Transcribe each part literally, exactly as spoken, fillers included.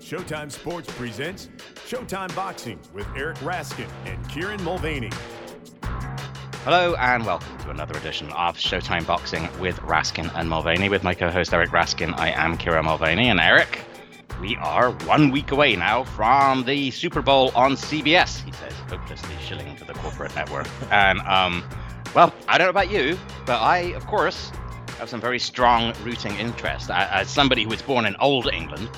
Showtime Sports presents Showtime Boxing with Eric Raskin and Kieran Mulvaney. Hello and welcome to another edition of Showtime Boxing with Raskin and Mulvaney. With my co-host Eric Raskin, I am Kieran Mulvaney. And Eric, we are one week away now from the Super Bowl on C B S, he says, hopelessly shilling to the corporate network. And, um, well, I don't know about you, but I, of course, have some very strong rooting interest. As somebody who was born in Old England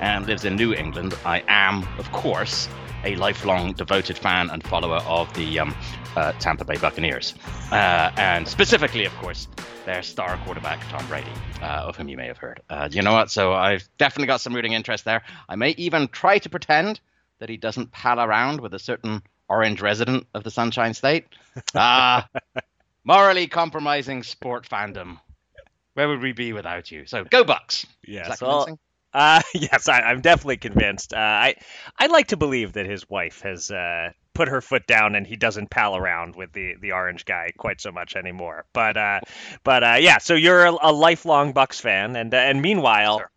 and lives in New England, I am, of course, a lifelong devoted fan and follower of the um, uh, Tampa Bay Buccaneers. Uh, and specifically, of course, their star quarterback, Tom Brady, uh, of whom you may have heard. Uh, you know what? So I've definitely got some rooting interest there. I may even try to pretend that he doesn't pal around with a certain orange resident of the Sunshine State. Uh, morally compromising sport fandom. Where would we be without you? So go Bucks. Yes. Is that convincing? Uh, yes, I, I'm definitely convinced. Uh, I I'd like to believe that his wife has uh, put her foot down and he doesn't pal around with the, the orange guy quite so much anymore. But uh, but uh, yeah, so you're a, a lifelong Bucks fan. And, uh, and meanwhile, sure.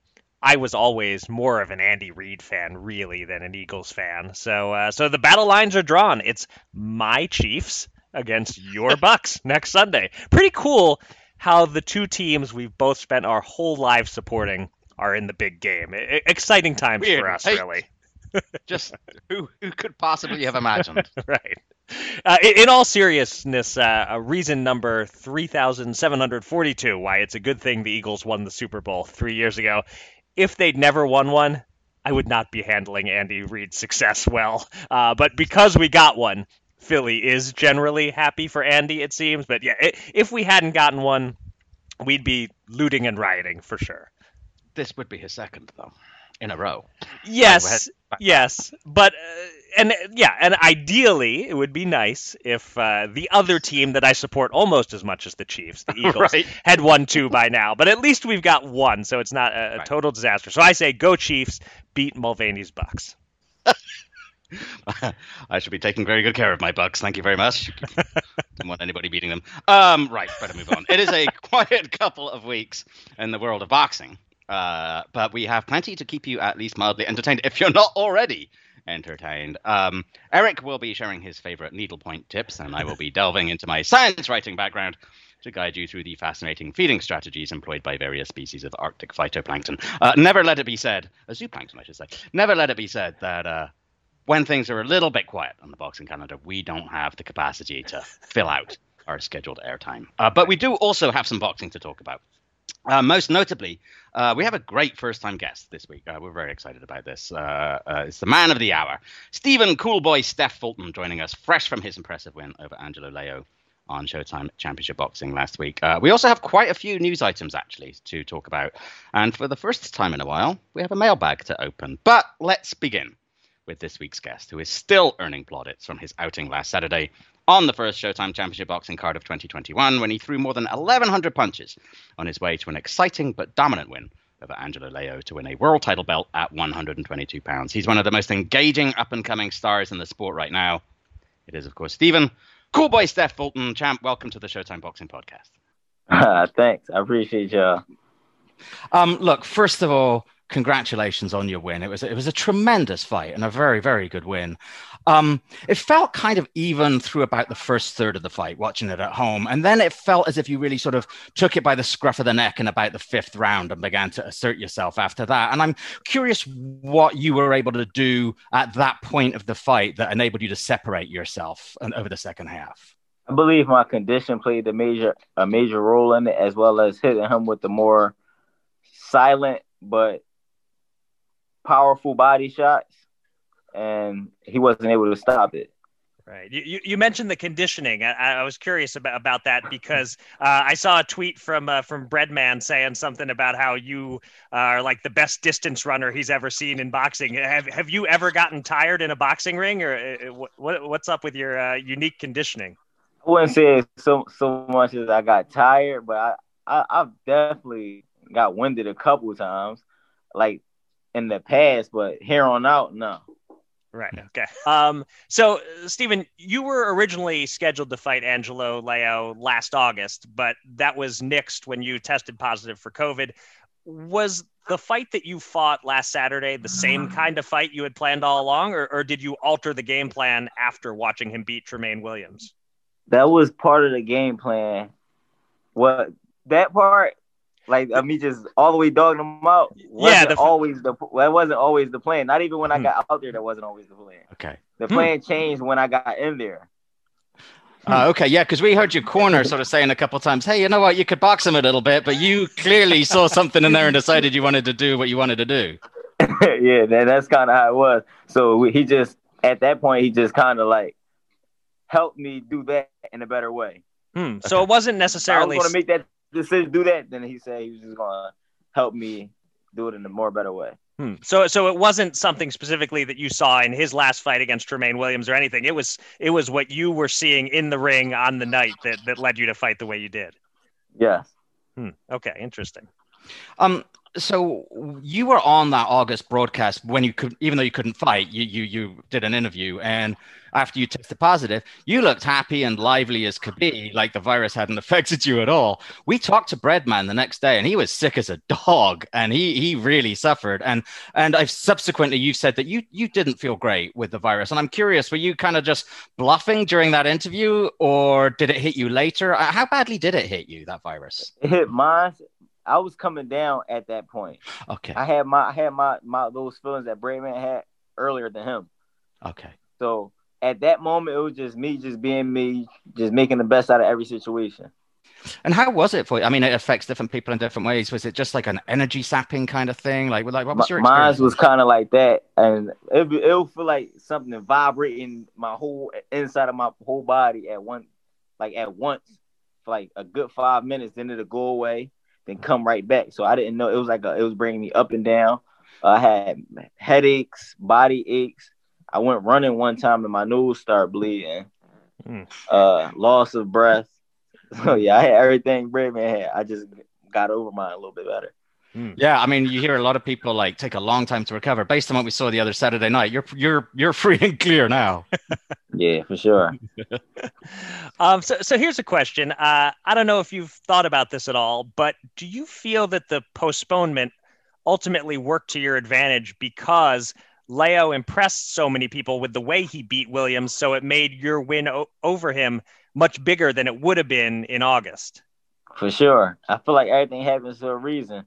I was always more of an Andy Reid fan, really, than an Eagles fan. So uh, so the battle lines are drawn. It's my Chiefs against your Bucks next Sunday. Pretty cool how the two teams we've both spent our whole lives supporting are in the big game. Exciting times Weird. for us, hey, really. Just who who could possibly have imagined? Right. Uh, in, in all seriousness, uh, reason number three thousand seven hundred forty-two why it's a good thing the Eagles won the Super Bowl three years ago. If they'd never won one, I would not be handling Andy Reid's success well. Uh, but because we got one, Philly is generally happy for Andy, it seems. But yeah, it, if we hadn't gotten one, we'd be looting and rioting for sure. This would be his second, though, in a row. Yes, yes. But, uh, and yeah, and ideally, it would be nice if uh, the other team that I support almost as much as the Chiefs, the Eagles, right, had won two by now. But at least we've got one, so it's not a, a right. total disaster. So I say, go Chiefs, beat Mulvaney's Bucks. I should be taking very good care of my Bucks. Thank you very much. Don't want anybody beating them. Um, right, better move on. It is a quiet couple of weeks in the world of boxing. Uh, but we have plenty to keep you at least mildly entertained, if you're not already entertained. Um, Eric will be sharing his favorite needlepoint tips, and I will be delving into my science writing background to guide you through the fascinating feeding strategies employed by various species of Arctic phytoplankton. Uh, never let it be said, uh, zooplankton, I should say, never let it be said that uh, when things are a little bit quiet on the boxing calendar, we don't have the capacity to fill out our scheduled airtime. Uh, but we do also have some boxing to talk about. Uh, most notably, uh, we have a great first-time guest this week. Uh, we're very excited about this. Uh, uh, it's the man of the hour, Stephen Coolboy Steph Fulton, joining us fresh from his impressive win over Angelo Leo on Showtime Championship Boxing last week. Uh, we also have quite a few news items, actually, to talk about. And for the first time in a while, we have a mailbag to open. But let's begin with this week's guest, who is still earning plaudits from his outing last Saturday on the first Showtime Championship Boxing card of twenty twenty-one, when he threw more than eleven hundred punches on his way to an exciting but dominant win over Angelo Leo to win a world title belt at one hundred twenty-two pounds. He's one of the most engaging up-and-coming stars in the sport right now. It is, of course, Stephen Coolboy Steph Fulton. Champ, welcome to the Showtime Boxing Podcast. Uh, thanks. I appreciate y'all. Um, look, first of all, congratulations on your win. It was it was a tremendous fight and a very, very good win. Um, it felt kind of even through about the first third of the fight, watching it at home. And then it felt as if you really sort of took it by the scruff of the neck in about the fifth round and began to assert yourself after that. And I'm curious what you were able to do at that point of the fight that enabled you to separate yourself and over the second half. I believe my condition played a major, a major role in it, as well as hitting him with the more silent but powerful body shots, and he wasn't able to stop it. Right. You you mentioned the conditioning. I, I was curious about, about that because uh, I saw a tweet from uh, from Breadman saying something about how you are like the best distance runner he's ever seen in boxing. Have have you ever gotten tired in a boxing ring, or what what's up with your uh, unique conditioning? I wouldn't say so so much as I got tired, but I, I I've definitely got winded a couple of times, like in the past, but here on out, no. Right. Okay. Um, so, Stephen, you were originally scheduled to fight Angelo Leo last August, but that was nixed when you tested positive for COVID. Was the fight that you fought last Saturday the same kind of fight you had planned all along, or, or did you alter the game plan after watching him beat Tramaine Williams? That was part of the game plan. What that part, like I mean, just all the way dogging him out. Wasn't yeah, the, always the that wasn't always the plan. Not even when I got out there, that wasn't always the plan. Okay, the plan hmm. changed when I got in there. Uh, okay, yeah, because we heard your corner sort of saying a couple times, hey, you know what, you could box him a little bit, but you clearly saw something in there and decided you wanted to do what you wanted to do. Yeah, that, that's kind of how it was. So we, he just, at that point, he just kind of like helped me do that in a better way. Hmm. So okay. It wasn't necessarily... I was going to make that decision, do that, then he said he was just going to help me do it in a more better way. Hmm. So, so it wasn't something specifically that you saw in his last fight against Tramaine Williams or anything. It was, it was what you were seeing in the ring on the night that, that led you to fight the way you did. Yeah. Hmm. Okay. Interesting. Um, so you were on that August broadcast when you could, even though you couldn't fight, you, you, you did an interview, and after you tested positive, you looked happy and lively as could be, like the virus hadn't affected you at all. We talked to Breadman the next day, and he was sick as a dog, and he he really suffered. And and I've subsequently, you've said that you you didn't feel great with the virus. And I'm curious, were you kind of just bluffing during that interview, or did it hit you later? How badly did it hit you, that virus? It hit mine. I was coming down at that point. Okay. I had my I had my, my those feelings that Breadman had earlier than him. Okay. So at that moment, it was just me, just being me, just making the best out of every situation. And how was it for you? I mean, it affects different people in different ways. Was it just like an energy sapping kind of thing? Like, like what was your experience? Mine was kind of like that, and it it'll feel like something vibrating my whole inside of my whole body at one, like at once, for like a good five minutes. Then it'll go away, then come right back. So I didn't know. It was like a, it was bringing me up and down. Uh, I had headaches, body aches. I went running one time and my nose started bleeding. Mm. Uh, loss of breath. So yeah, I had everything Breadman had. I just got over mine a little bit better. Mm. Yeah, I mean, you hear a lot of people like take a long time to recover. Based on what we saw the other Saturday night, you're you're you're free and clear now. Yeah, for sure. um, so so here's a question. Uh, I don't know if you've thought about this at all, but do you feel that the postponement ultimately worked to your advantage because Leo impressed so many people with the way he beat Williams, so it made your win o- over him much bigger than it would have been in August? For sure. I feel like everything happens for a reason.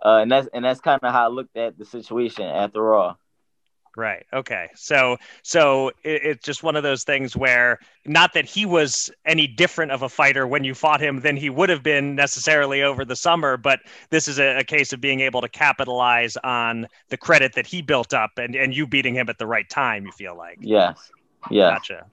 Uh, and that's and that's kind of how I looked at the situation after all. Right. Okay. So so it, it's just one of those things where not that he was any different of a fighter when you fought him than he would have been necessarily over the summer, but this is a, a case of being able to capitalize on the credit that he built up and, and you beating him at the right time, you feel like. Yes. Yeah. Gotcha.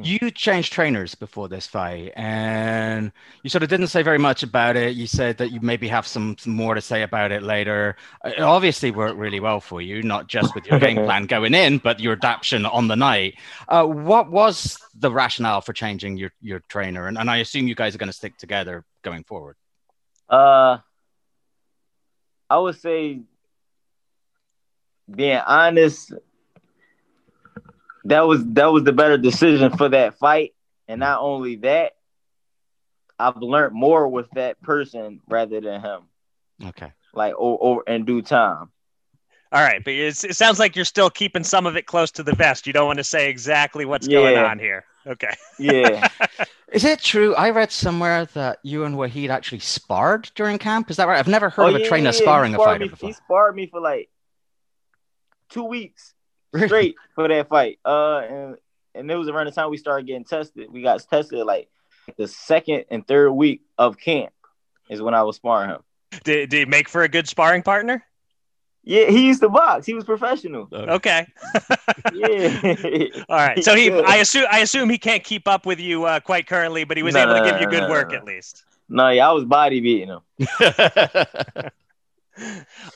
You changed trainers before this fight, and you sort of didn't say very much about it. You said that you maybe have some, some more to say about it later. It obviously worked really well for you, not just with your game plan going in, but your adaptation on the night. Uh, what was the rationale for changing your, your trainer? And, and I assume you guys are going to stick together going forward. Uh, I would say being honest, That was that was the better decision for that fight. And not only that, I've learned more with that person rather than him. Okay. Like, or, or in due time. All right. But it's, it sounds like you're still keeping some of it close to the vest. You don't want to say exactly what's yeah. going on here. Okay. Yeah. Is it true? I read somewhere that you and Wahid actually sparred during camp. Is that right? I've never heard oh, of a yeah, trainer yeah, sparring a fighter me, before. He sparred me for like two weeks. Straight for that fight. Uh, and, and it was around the time we started getting tested. We got tested like the second and third week of camp is when I was sparring him. Did, did he make for a good sparring partner? Yeah, he used to box. He was professional. Okay. Yeah. All right. So he, I assume, I assume he can't keep up with you uh, quite currently, but he was no, able no, to give no, you good no, work no. at least. No, yeah, I was body beating him.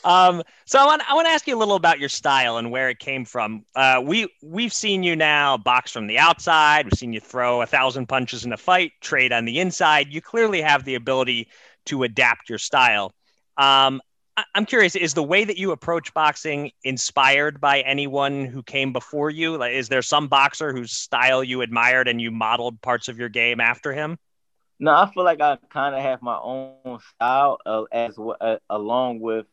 Um, so I want I want to ask you a little about your style and where it came from. Uh, we we've seen you now box from the outside. We've seen you throw a thousand punches in a fight, trade on the inside. You clearly have the ability to adapt your style. Um, I, I'm curious: is the way that you approach boxing inspired by anyone who came before you? Like, is there some boxer whose style you admired and you modeled parts of your game after him? No, I feel like I kind of have my own style uh, as uh, along with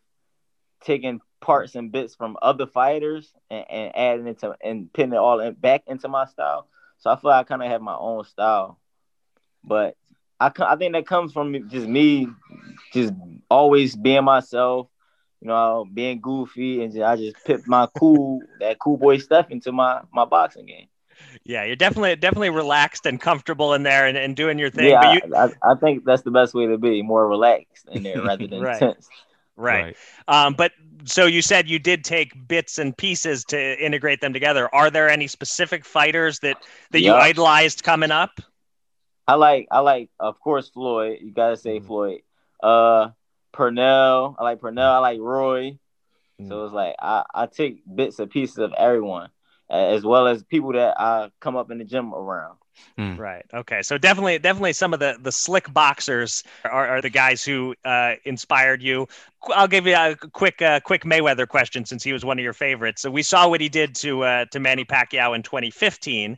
taking parts and bits from other fighters and, and adding it to and putting it all in, back into my style. So I feel like I kind of have my own style, but I I think that comes from just me, just always being myself, you know, being goofy, and just, I just put my cool that cool boy stuff into my my boxing game. Yeah, you're definitely definitely relaxed and comfortable in there, and, and doing your thing. Yeah, but you... I, I, I think that's the best way to be, more relaxed in there rather than right. tense. Right. right. Um, but so you said you did take bits and pieces to integrate them together. Are there any specific fighters that, that yeah. you idolized coming up? I like, I like, of course, Floyd. You got to say mm. Floyd. Uh, Purnell. I like Purnell. I like Roy. Mm. So it's like, I, I take bits and pieces of everyone, as well as people that I come up in the gym around. Mm. Right. Okay. So definitely, definitely some of the, the slick boxers are, are the guys who uh, inspired you. I'll give you a quick, uh, quick Mayweather question, since he was one of your favorites. So we saw what he did to, uh, to Manny Pacquiao in twenty fifteen.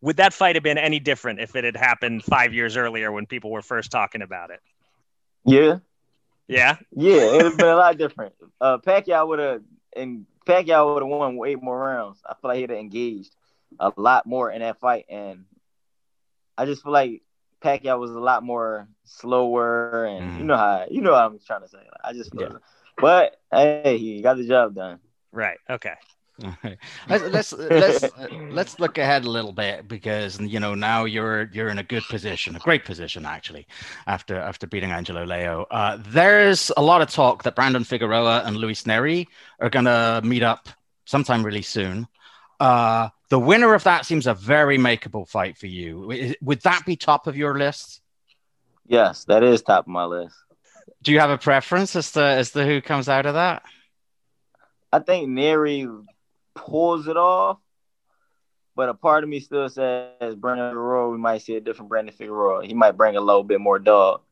Would that fight have been any different if it had happened five years earlier when people were first talking about it? Yeah. Yeah. Yeah. It would have been a lot different. Uh, Pacquiao would have, and Pacquiao would have won with eight more rounds. I feel like he'd have engaged a lot more in that fight, and I just feel like Pacquiao was a lot more slower, and mm. you know how you know what I'm trying to say. Like, I just, feel yeah. but hey, he got the job done. Right. Okay. All right. Let's let's let's, let's look ahead a little bit, because you know now you're you're in a good position, a great position actually, after after beating Angelo Leo. Uh, there's a lot of talk that Brandon Figueroa and Luis Nery are gonna meet up sometime really soon. Uh, the winner of that seems a very makeable fight for you. Would that be top of your list? Yes, that is top of my list. Do you have a preference as to as to who comes out of that? I think Nery pulls it off, but a part of me still says Brandon Figueroa. We might see a different Brandon Figueroa. He might bring a little bit more dog,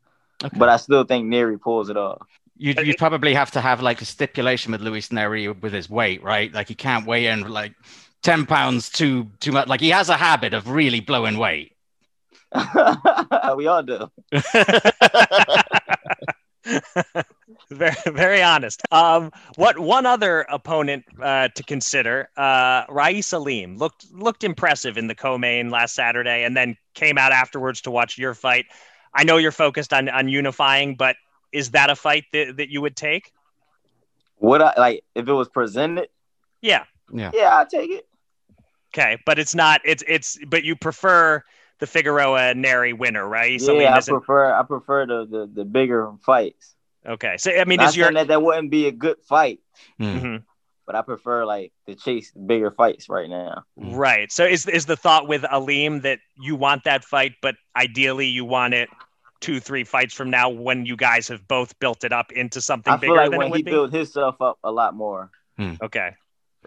okay. But I still think Nery pulls it off. You'd, you'd probably have to have like a stipulation with Luis Nery with his weight, right? Like he can't weigh in like ten pounds too too much. Like he has a habit of really blowing weight. We all do. Very, very honest. Um, what one other opponent uh, to consider? Uh, Raeese Aleem looked looked impressive in the co-main last Saturday, and then came out afterwards to watch your fight. I know you're focused on on unifying, but is that a fight that, that you would take? Would I, like, if it was presented? Yeah. Yeah. Yeah, I'll take it. Okay. But it's not, it's, it's, but you prefer the Figueroa Nery winner, right? Yeah, Aleem I isn't... prefer, I prefer the, the, the bigger fights. Okay. So, I mean, not is your, that, that wouldn't be a good fight, mm-hmm. but I prefer like to chase bigger fights right now. Right. So is, is the thought with Aleem that you want that fight, but ideally you want it two, three fights from now when you guys have both built it up into something I bigger feel like than when it would he be? Built himself up a lot more. Hmm. Okay.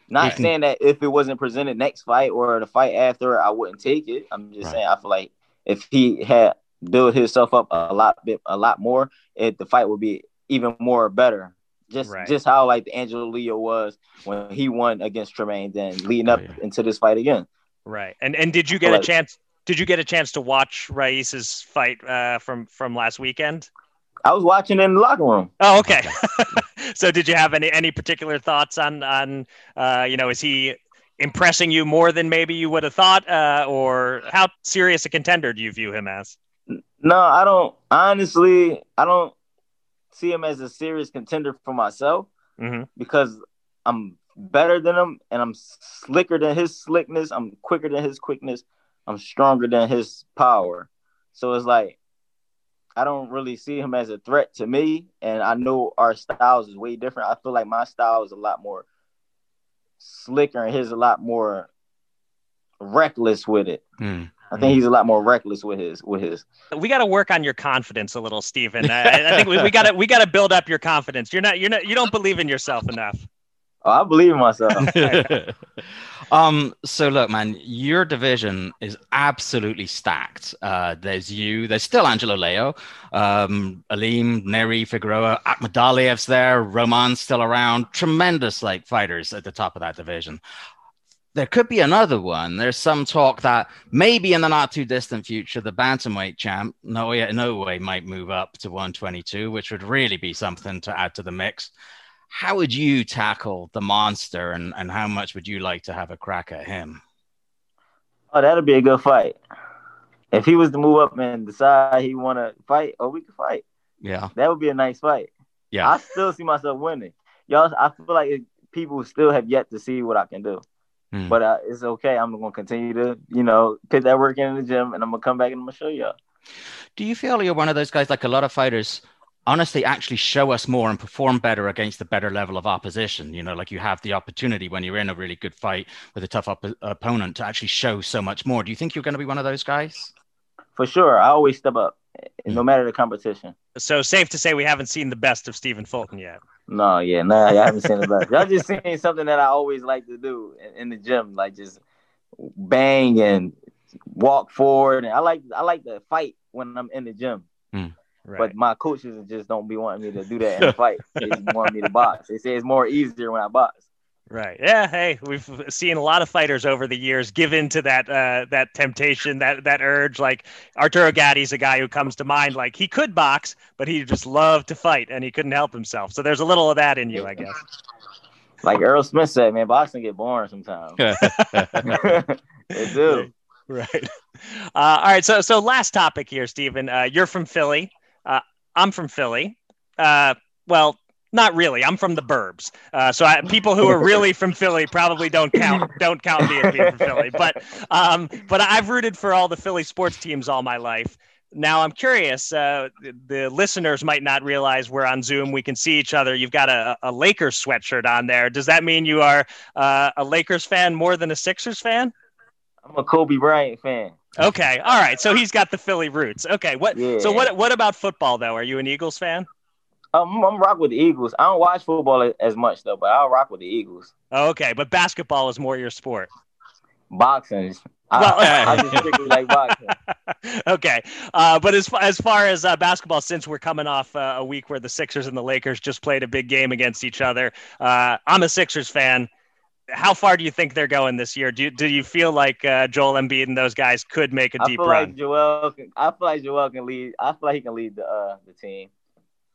Not can... saying that if it wasn't presented next fight or the fight after, I wouldn't take it. I'm just right. saying I feel like if he had built himself up a lot bit, a lot more, it, the fight would be even more better. Just right. just how like Angelo Leo was when he won against Tramaine, then leading up oh, yeah. into this fight again. Right. And and did you get like, a chance... Did you get a chance to watch Raeese's fight uh, from, from last weekend? I was watching in the locker room. Oh, okay. So did you have any, any particular thoughts on, on uh, you know, is he impressing you more than maybe you would have thought? Uh, or how serious a contender do you view him as? No, I don't. Honestly, I don't see him as a serious contender for myself mm-hmm. because I'm better than him and I'm slicker than his slickness. I'm quicker than his quickness. I'm stronger than his power. So it's like, I don't really see him as a threat to me. And I know our styles is way different. I feel like my style is a lot more slicker and his a lot more reckless with it. Mm. I think he's a lot more reckless with his, with his. We got to work on your confidence a little, Stephen. I, I think we, we gotta, we gotta build up your confidence. You're not, you're not, you don't believe in yourself enough. Oh, I believe in myself. um, so look, man, your division is absolutely stacked. Uh, there's you. There's still Angelo Leo, um, Aleem, Nery, Figueroa, Akhmadaliyev's there. Roman's still around. Tremendous, like, fighters at the top of that division. There could be another one. There's some talk that maybe in the not too distant future, the bantamweight champ Noah Inoue might move up to one twenty-two, which would really be something to add to the mix. How would you tackle the monster, and, and how much would you like to have a crack at him? Oh, that'd be a good fight. If he was to move up and decide he want to fight, oh, we could fight. Yeah. That would be a nice fight. Yeah. I still see myself winning. Y'all, I feel like it, people still have yet to see what I can do. Mm. But uh, it's okay. I'm going to continue to, you know, put that work in the gym, and I'm going to come back and I'm going to show y'all. Do you feel you're one of those guys, like a lot of fighters, honestly, actually show us more and perform better against the better level of opposition? You know, like you have the opportunity when you're in a really good fight with a tough op- opponent to actually show so much more. Do you think you're going to be one of those guys? For sure. I always step up, no matter the competition. So safe to say we haven't seen the best of Stephen Fulton yet. No, yeah, no, nah, I haven't seen the best. Y'all just seen something that I always like to do in, in the gym, like just bang and walk forward. And I like, I like to fight when I'm in the gym. Mm. Right. But my coaches just don't be wanting me to do that in a fight. They just want me to box. They say it's more easier when I box. Right. Yeah. Hey, we've seen a lot of fighters over the years give in to that uh, that temptation, that that urge. Like Arturo Gatti's a guy who comes to mind. Like he could box, but he just loved to fight and he couldn't help himself. So there's a little of that in you, I guess. Like Errol Spence said, man, boxing get boring sometimes. It do. Right. Uh, all right. So so last topic here, Stephen. Uh, you're from Philly. Uh, I'm from Philly. Uh, well, not really. I'm from the burbs. Uh, so I, people who are really from Philly probably don't count. Don't count me as being from Philly. But um, but I've rooted for all the Philly sports teams all my life. Now I'm curious. Uh, the, the listeners might not realize we're on Zoom. We can see each other. You've got a, a Lakers sweatshirt on there. Does that mean you are uh, a Lakers fan more than a Sixers fan? I'm a Kobe Bryant fan. Okay. All right. So he's got the Philly roots. Okay. What? Yeah. So what What about football, though? Are you an Eagles fan? Um, I'm rock with the Eagles. I don't watch football as much, though, but I'll rock with the Eagles. Oh, okay. But basketball is more your sport. Boxing. Well, I, I just strictly like boxing. Okay. Uh, but as, as far as uh, basketball, since we're coming off uh, a week where the Sixers and the Lakers just played a big game against each other, uh, I'm a Sixers fan. How far do you think they're going this year? Do you, do you feel like uh, Joel Embiid and those guys could make a deep I feel run? Like Joel can, I feel like Joel can lead. I feel like he can lead the uh, the team.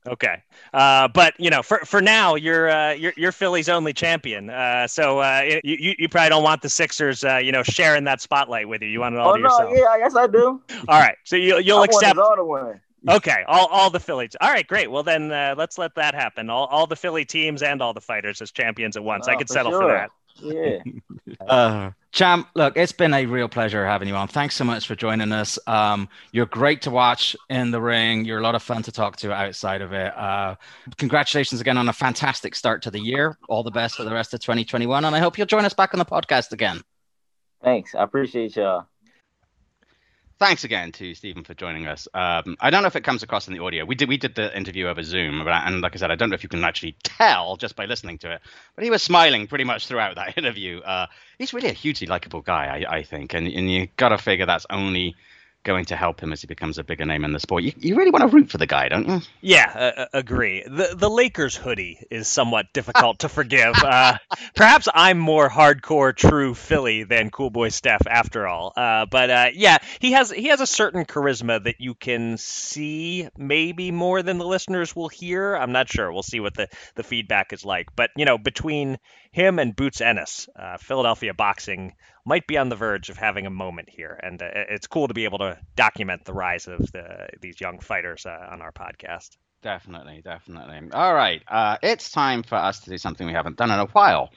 Okay, uh, but you know, for for now, you're uh, you're, you're Philly's only champion. Uh, so uh, you you probably don't want the Sixers, uh, you know, sharing that spotlight with you. You want it all oh, to no, yourself. Yeah, I guess I do. All right, so you you'll I accept. Want all to win. Okay, all all the Philly. All right, great. Well, then uh, let's let that happen. All all the Philly teams and all the fighters as champions at once. Oh, I could for settle sure. for that. Yeah. uh, Champ, look, it's been a real pleasure having you on. Thanks so much for joining us. Um, you're great to watch in the ring. You're a lot of fun to talk to outside of it. Uh, congratulations again on a fantastic start to the year. All the best for the rest of twenty twenty-one. And I hope you'll join us back on the podcast again. Thanks. I appreciate y'all. Thanks again to Stephen for joining us. Um, I don't know if it comes across in the audio. We did we did the interview over Zoom, and like I said, I don't know if you can actually tell just by listening to it, but he was smiling pretty much throughout that interview. Uh, he's really a hugely likable guy, I, I think, and, and you got to figure that's only going to help him as he becomes a bigger name in the sport. You, you really want to root for the guy, don't you? Yeah, uh, agree. The the Lakers hoodie is somewhat difficult to forgive. Uh, perhaps I'm more hardcore true Philly than Cool Boy Steph after all. Uh, but uh, yeah, he has he has a certain charisma that you can see maybe more than the listeners will hear. I'm not sure. We'll see what the, the feedback is like. But, you know, between him and Boots Ennis, uh, Philadelphia boxing might be on the verge of having a moment here. And uh, it's cool to be able to document the rise of the, these young fighters uh, on our podcast. Definitely, definitely. All right. Uh, it's time for us to do something we haven't done in a while.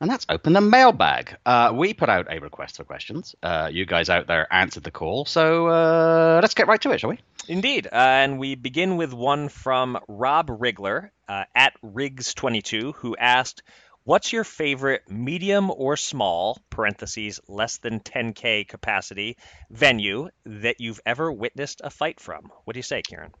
And that's open the mailbag. Uh, we put out a request for questions. Uh, you guys out there answered the call. So uh, let's get right to it, shall we? Indeed. Uh, and we begin with one from Rob Rigler uh, at Riggs twenty-two, who asked, what's your favorite medium or small, parentheses, less than ten K capacity venue that you've ever witnessed a fight from? What do you say, Kieran?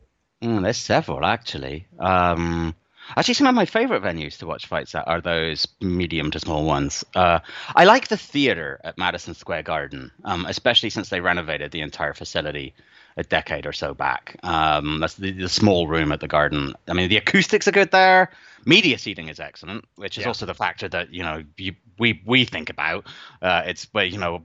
Mm, there's several, actually. Um, actually, some of my favorite venues to watch fights at are those medium to small ones. Uh, I like the theater at Madison Square Garden, um, especially since they renovated the entire facility a decade or so back. Um, that's the, the small room at the Garden. I mean, the acoustics are good there. Media seating is excellent, which is yeah. also the factor that, you know, you, we we think about. Uh, it's where, you know,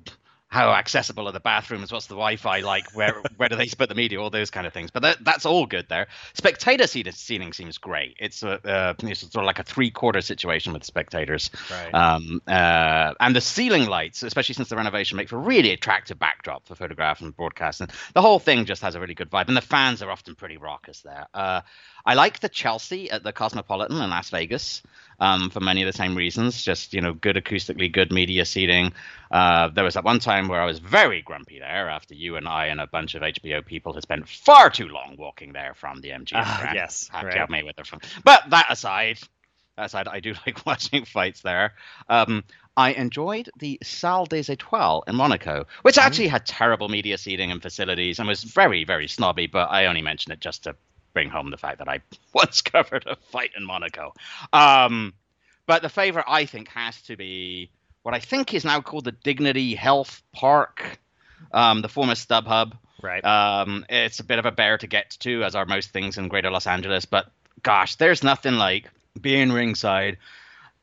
how accessible are the bathrooms? What's the Wi-Fi like? Where where do they put the media? All those kind of things. But that, that's all good there. Spectator seating seems great. It's a uh, it's sort of like a three-quarter situation with spectators. Right. Um, uh, and the ceiling lights, especially since the renovation, make for a really attractive backdrop for photograph and broadcast. And the whole thing just has a really good vibe. And the fans are often pretty raucous there. Uh, I like the Chelsea at the Cosmopolitan in Las Vegas um, for many of the same reasons. Just, you know, good acoustically, good media seating. Uh, there was that one time where I was very grumpy there after you and I and a bunch of H B O people had spent far too long walking there from the M G M. Uh, yes, right. Mayweather from. But that aside, that aside, I do like watching fights there. Um, I enjoyed the Salle des Étoiles in Monaco, which actually had terrible media seating and facilities and was very, very snobby. But I only mention it just to bring home the fact that I once covered a fight in Monaco. Um, but the favorite, I think, has to be what I think is now called the Dignity Health Park, um, the former StubHub. Right. Um, it's a bit of a bear to get to, as are most things in Greater Los Angeles. But gosh, there's nothing like being ringside,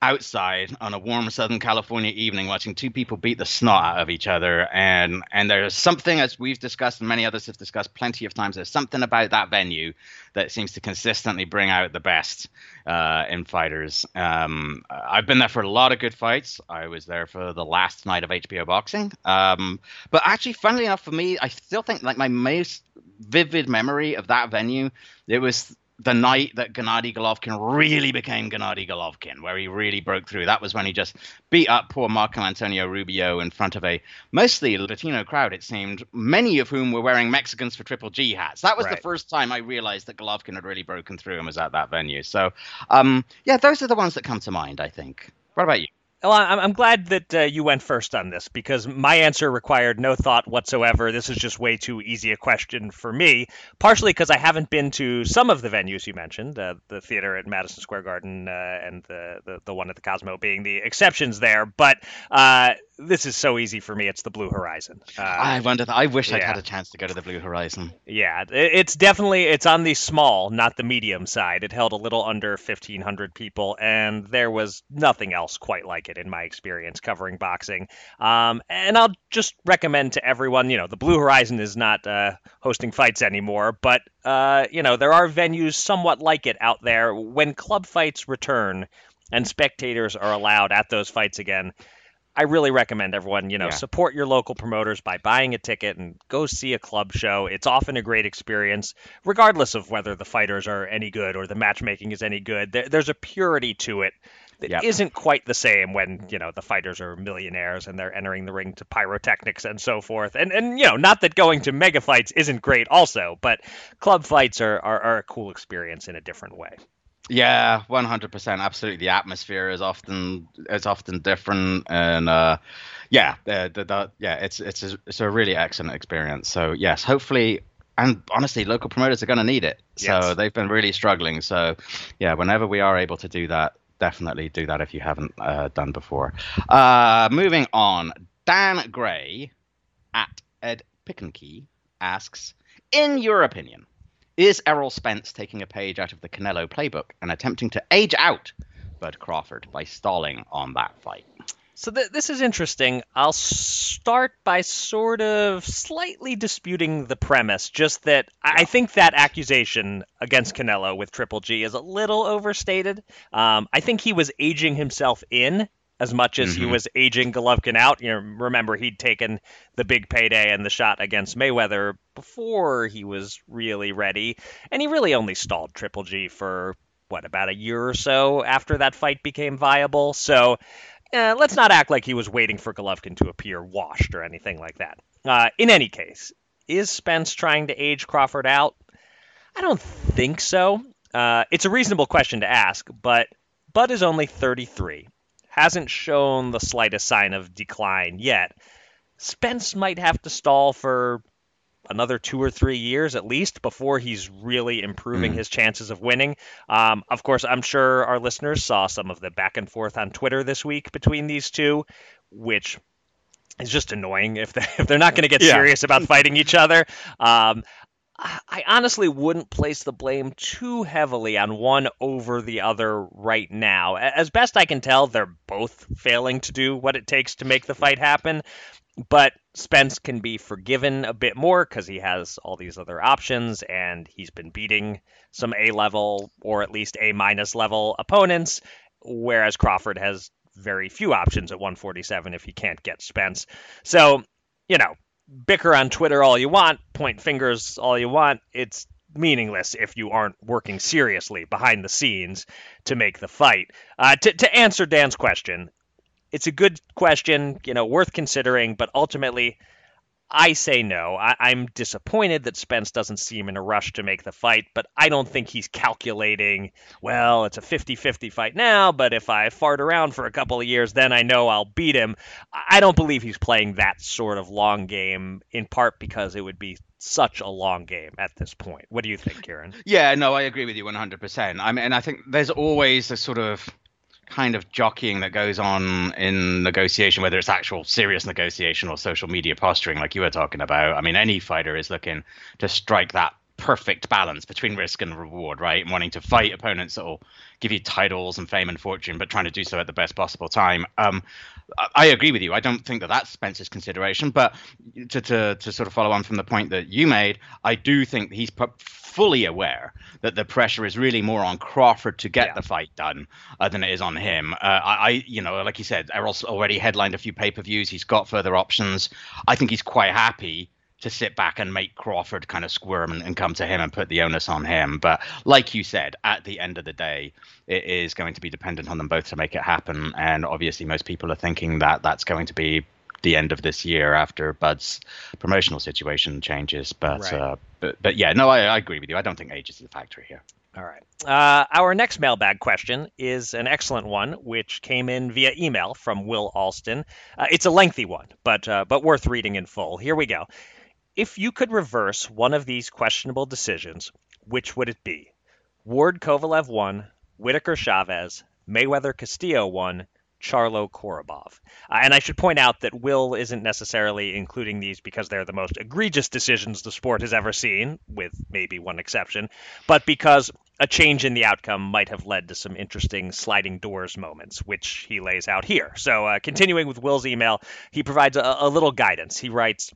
outside on a warm Southern California evening, watching two people beat the snot out of each other. And and there's something, as we've discussed and many others have discussed plenty of times, there's something about that venue that seems to consistently bring out the best uh, in fighters. Um, I've been there for a lot of good fights. I was there for the last night of H B O Boxing. Um, but actually, funnily enough for me, I still think like my most vivid memory of that venue, it was the night that Gennady Golovkin really became Gennady Golovkin, where he really broke through. That was when he just beat up poor Marco Antonio Rubio in front of a mostly Latino crowd, it seemed, many of whom were wearing Mexicans for Triple G hats. That was right. The first time I realized that Golovkin had really broken through and was at that venue. So, um, yeah, those are the ones that come to mind, I think. What about you? Well, I'm glad that uh, you went first on this, because my answer required no thought whatsoever. This is just way too easy a question for me, partially because I haven't been to some of the venues you mentioned, uh, the theater at Madison Square Garden uh, and the, the, the one at the Cosmo being the exceptions there. But uh, this is so easy for me. It's the Blue Horizon. Uh, I wonder. I wish yeah. I'd had a chance to go to the Blue Horizon. Yeah, it's definitely it's on the small, not the medium side. It held a little under fifteen hundred people, and there was nothing else quite like it in my experience covering boxing. Um, and I'll just recommend to everyone, you know, the Blue Horizon is not uh, hosting fights anymore, but, uh, you know, there are venues somewhat like it out there. When club fights return and spectators are allowed at those fights again, I really recommend everyone, you know, yeah. support your local promoters by buying a ticket and go see a club show. It's often a great experience, regardless of whether the fighters are any good or the matchmaking is any good. There, there's a purity to it. It yep. isn't quite the same when, you know, the fighters are millionaires and they're entering the ring to pyrotechnics and so forth. And, and you know, not that going to mega fights isn't great also, but club fights are, are, are a cool experience in a different way. Yeah, one hundred percent. Absolutely. The atmosphere is often is often different. And uh, yeah, the, the, the, yeah, it's, it's, a, it's a really excellent experience. So, yes, hopefully. And honestly, local promoters are going to need it. So yes. They've been really struggling. So, yeah, whenever we are able to do that, definitely do that if you haven't uh, done before. Uh, moving on, Dan Gray at Ed Pickenkey asks, in your opinion, is Errol Spence taking a page out of the Canelo playbook and attempting to age out Bud Crawford by stalling on that fight? So th- this is interesting. I'll start by sort of slightly disputing the premise, just that I, I think that accusation against Canelo with Triple G is a little overstated. Um, I think he was aging himself in as much as mm-hmm. he was aging Golovkin out. You know, remember, he'd taken the big payday and the shot against Mayweather before he was really ready, and he really only stalled Triple G for, what, about a year or so after that fight became viable. So Uh, let's not act like he was waiting for Golovkin to appear washed or anything like that. Uh, in any case, is Spence trying to age Crawford out? I don't think so. Uh, it's a reasonable question to ask, but Bud is only thirty-three, hasn't shown the slightest sign of decline yet. Spence might have to stall for another two or three years at least before he's really improving mm. his chances of winning. Um, of course, I'm sure our listeners saw some of the back and forth on Twitter this week between these two, which is just annoying if, they, if they're not going to get yeah. serious about fighting each other. Um, I honestly wouldn't place the blame too heavily on one over the other right now. As best I can tell, they're both failing to do what it takes to make the fight happen. But Spence can be forgiven a bit more because he has all these other options and he's been beating some A-level or at least A-minus level opponents, whereas Crawford has very few options at one forty-seven if he can't get Spence. So, you know, bicker on Twitter all you want, point fingers all you want. It's meaningless if you aren't working seriously behind the scenes to make the fight. Uh, to, to answer Dan's question, it's a good question, you know, worth considering, but ultimately, I say no. I, I'm disappointed that Spence doesn't seem in a rush to make the fight, but I don't think he's calculating, well, it's a fifty-fifty fight now, but if I fart around for a couple of years, then I know I'll beat him. I don't believe he's playing that sort of long game, in part because it would be such a long game at this point. What do you think, Kieran? Yeah, no, I agree with you one hundred percent. I mean, and I think there's always a sort of kind of jockeying that goes on in negotiation, whether it's actual serious negotiation or social media posturing like you were talking about. I mean, any fighter is looking to strike that perfect balance between risk and reward, right? And wanting to fight opponents that will give you titles and fame and fortune, but trying to do so at the best possible time. Um, I agree with you. I don't think that that's Spence's consideration, but to, to, to sort of follow on from the point that you made, I do think he's put fully aware that the pressure is really more on Crawford to get yeah. the fight done uh, than it is on him. Uh, I, I, you know, like you said, Errol's already headlined a few pay-per-views. He's got further options. I think he's quite happy to sit back and make Crawford kind of squirm and, and come to him and put the onus on him. But like you said, at the end of the day, it is going to be dependent on them both to make it happen. And obviously most people are thinking that that's going to be the end of this year after Bud's promotional situation changes. But right. uh, but, but yeah, no, I, I agree with you. I don't think age is the factor here. All right. Uh, our next mailbag question is an excellent one, which came in via email from Will Alston. Uh, it's a lengthy one, but uh, but worth reading in full. Here we go. If you could reverse one of these questionable decisions, which would it be? Ward Kovalev one, Whitaker Chavez, Mayweather Castillo one, Charlo Korobov. Uh, and I should point out that Will isn't necessarily including these because they're the most egregious decisions the sport has ever seen, with maybe one exception, but because a change in the outcome might have led to some interesting sliding doors moments, which he lays out here. So uh, continuing with Will's email, he provides a, a little guidance. He writes,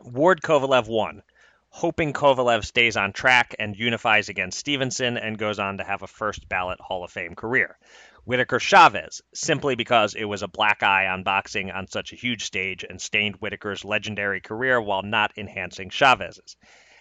Ward Kovalev won, hoping Kovalev stays on track and unifies against Stevenson and goes on to have a first ballot Hall of Fame career. Whitaker Chavez, simply because it was a black eye on boxing on such a huge stage and stained Whitaker's legendary career while not enhancing Chavez's.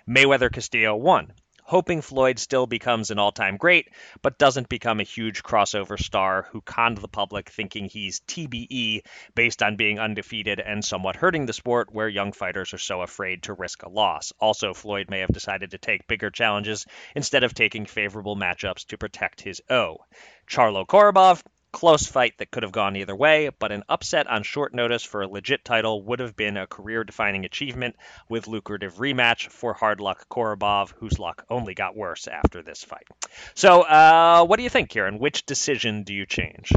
Mayweather Castillo won, hoping Floyd still becomes an all-time great, but doesn't become a huge crossover star who conned the public thinking he's T B E based on being undefeated and somewhat hurting the sport where young fighters are so afraid to risk a loss. Also, Floyd may have decided to take bigger challenges instead of taking favorable matchups to protect his O. Charlo Korobov, close fight that could have gone either way, but an upset on short notice for a legit title would have been a career-defining achievement with lucrative rematch for hard luck Korobov, whose luck only got worse after this fight. So uh, what do you think, Kieran? Which decision do you change?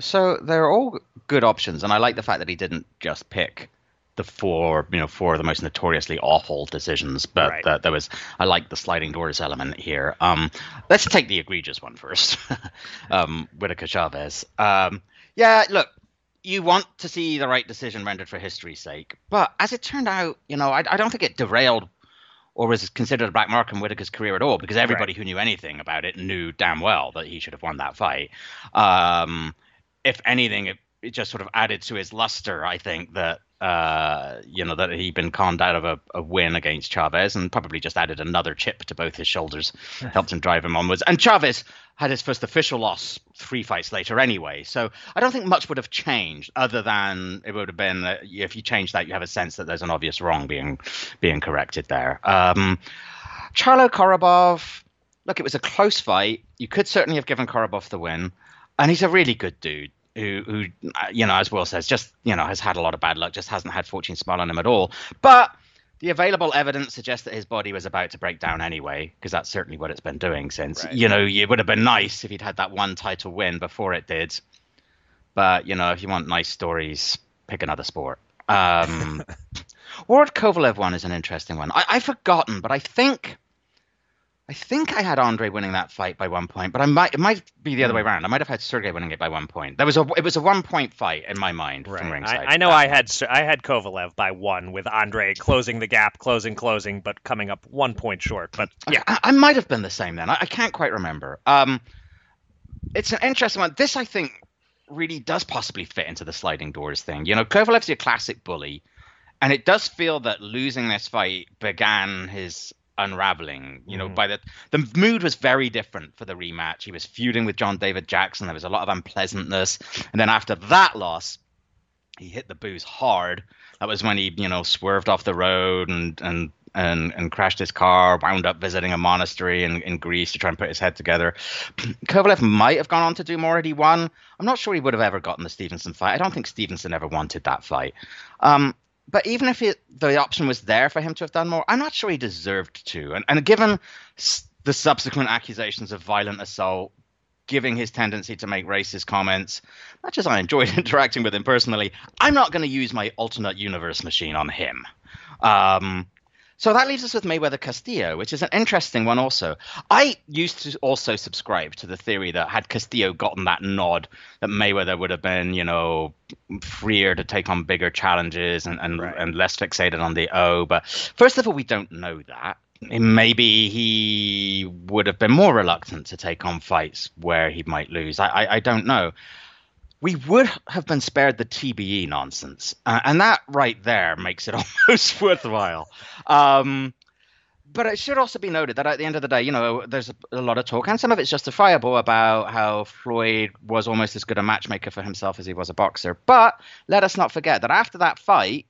So they're all good options, and I like the fact that he didn't just pick the four, you know, four of the most notoriously awful decisions, but right. uh, there was, I like the sliding doors element here. Um, let's take the egregious one first. um, Whitaker Chavez. Um, yeah, look, you want to see the right decision rendered for history's sake, but as it turned out, you know, I, I don't think it derailed or was considered a black mark on Whitaker's career at all, because everybody right. who knew anything about it knew damn well that he should have won that fight. Um, if anything, it, it just sort of added to his luster, I think, that, Uh, you know, that he'd been conned out of a, a win against Chavez and probably just added another chip to both his shoulders, helped him drive him onwards. And Chavez had his first official loss three fights later anyway. So I don't think much would have changed other than it would have been that if you change that, you have a sense that there's an obvious wrong being being corrected there. Um, Charlo Korobov, look, it was a close fight. You could certainly have given Korobov the win. And he's a really good dude. Who, who, you know, as Will says, just, you know, has had a lot of bad luck, just hasn't had fortune smile on him at all. But the available evidence suggests that his body was about to break down anyway, because that's certainly what it's been doing since. Right. You know, it would have been nice if he'd had that one title win before it did. But, you know, if you want nice stories, pick another sport. Um, Ward Kovalev one is an interesting one. I, I've forgotten, but I think I think I had Andre winning that fight by one point, but I might it might be the other way around. I might have had Sergei winning it by one point. That was a it was a one point fight in my mind. Right. From ringside. I, I know I had I had Kovalev by one with Andre closing the gap, closing, closing, but coming up one point short. But yeah, I, I might have been the same then. I, I can't quite remember. Um, it's an interesting one. This I think really does possibly fit into the sliding doors thing. You know, Kovalev's a classic bully, and it does feel that losing this fight began his unraveling, you know. Mm. By the the mood was very different for the rematch. He was feuding with John David Jackson. There was a lot of unpleasantness, and then after that loss, he hit the booze hard. That was when he, you know, swerved off the road and and and, and crashed his car. Wound up visiting a monastery in, in Greece to try and put his head together. Kovalev might have gone on to do more had he won. I'm not sure he would have ever gotten the Stevenson fight. I don't think Stevenson ever wanted that fight. Um, But even if he, the option was there for him to have done more, I'm not sure he deserved to. And, and given s- the subsequent accusations of violent assault, giving his tendency to make racist comments, much as I enjoyed interacting with him personally, I'm not going to use my alternate universe machine on him. Um, so that leaves us with Mayweather Castillo, which is an interesting one also. I used to also subscribe to the theory that had Castillo gotten that nod, that Mayweather would have been, you know, freer to take on bigger challenges and, and, right. and less fixated on the O. But first of all, we don't know that. Maybe he would have been more reluctant to take on fights where he might lose. I, I, I don't know. We would have been spared the T B E nonsense. Uh, and that right there makes it almost worthwhile. Um, but it should also be noted that at the end of the day, you know, there's a, a lot of talk, and some of it's justifiable, about how Floyd was almost as good a matchmaker for himself as he was a boxer. But let us not forget that after that fight,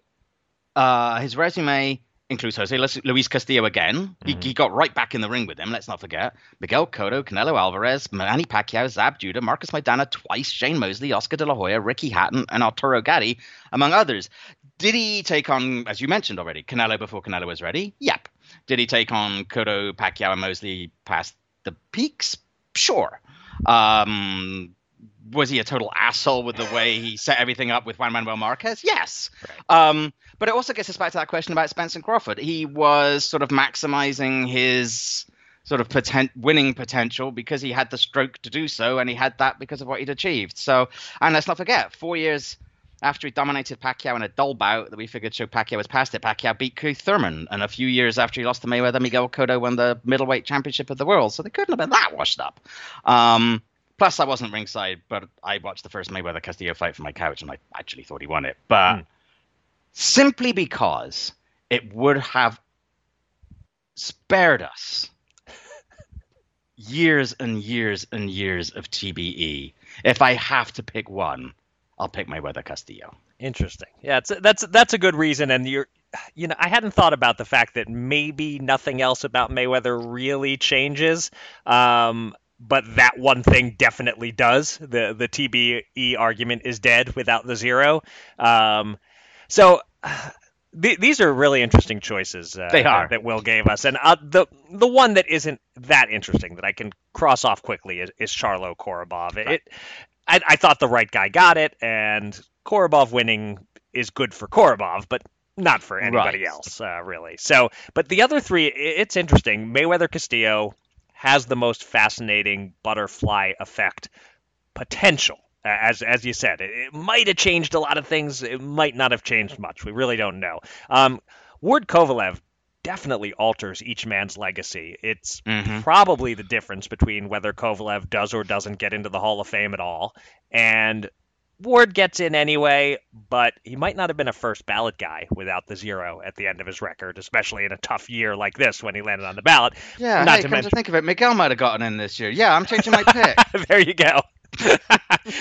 uh, his resume includes Jose Luis Castillo again. Mm-hmm. He, he got right back in the ring with him, let's not forget. Miguel Cotto, Canelo Alvarez, Manny Pacquiao, Zab Judah, Marcus Maidana twice, Shane Mosley, Oscar De La Hoya, Ricky Hatton, and Arturo Gatti, among others. Did he take on, as you mentioned already, Canelo before Canelo was ready? Yep. Did he take on Cotto, Pacquiao, and Mosley past the peaks? Sure. Um... Was he a total asshole with the way he set everything up with Juan Manuel Marquez? Yes. Right. Um, but it also gets us back to that question about Spence and Crawford. He was sort of maximizing his sort of potent, winning potential because he had the stroke to do so, and he had that because of what he'd achieved. So, and let's not forget, four years after he dominated Pacquiao in a dull bout that we figured showed Pacquiao was past it, Pacquiao beat Keith Thurman. And a few years after he lost to Mayweather, Miguel Cotto won the middleweight championship of the world. So they couldn't have been that washed up. Um, Plus, I wasn't ringside, but I watched the first Mayweather Castillo fight from my couch, and I actually thought he won it. But mm. simply because it would have spared us years and years and years of T B E. If I have to pick one, I'll pick Mayweather Castillo. Interesting. Yeah, it's, that's that's a good reason. And you're, you know, I hadn't thought about the fact that maybe nothing else about Mayweather really changes. Um, But that one thing definitely does. The the T B E argument is dead without the zero. Um, so th- these are really interesting choices uh, they are. That, that Will gave us. And uh, the the one that isn't that interesting that I can cross off quickly is, is Charlo Korobov. It, right. it I, I thought the right guy got it, and Korobov winning is good for Korobov, but not for anybody right. else, uh, really. So, but the other three, it's interesting. Mayweather Castillo has the most fascinating butterfly effect potential. As as you said, it, it might have changed a lot of things. It might not have changed much. We really don't know. Um, Ward Kovalev definitely alters each man's legacy. It's mm-hmm. probably the difference between whether Kovalev does or doesn't get into the Hall of Fame at all. And Ward gets in anyway, but he might not have been a first ballot guy without the zero at the end of his record, especially in a tough year like this when he landed on the ballot. Yeah, not hey, to, mention... to think of it, Miguel might have gotten in this year. Yeah, I'm changing my pick. There you go.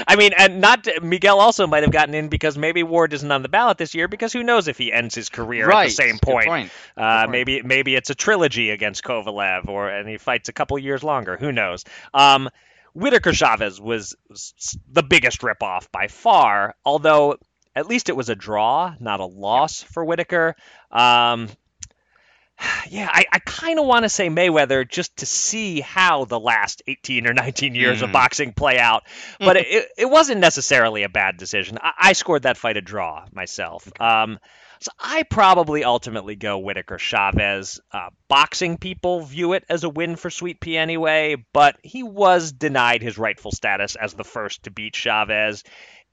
I mean, and not to, Miguel also might have gotten in because maybe Ward isn't on the ballot this year, because who knows if he ends his career right. at the same point. Good point. Uh, Good point. Maybe maybe it's a trilogy against Kovalev, or and he fights a couple years longer. Who knows? Um, Whitaker Chavez was the biggest ripoff by far, although at least it was a draw, not a loss for Whitaker. Um, yeah, I, I kind of want to say Mayweather just to see how the last eighteen or nineteen years mm. of boxing play out. But it, it wasn't necessarily a bad decision. I, I scored that fight a draw myself. Um, so I probably ultimately go Whitaker Chavez. Uh, boxing people view it as a win for Sweet Pea anyway, but he was denied his rightful status as the first to beat Chavez.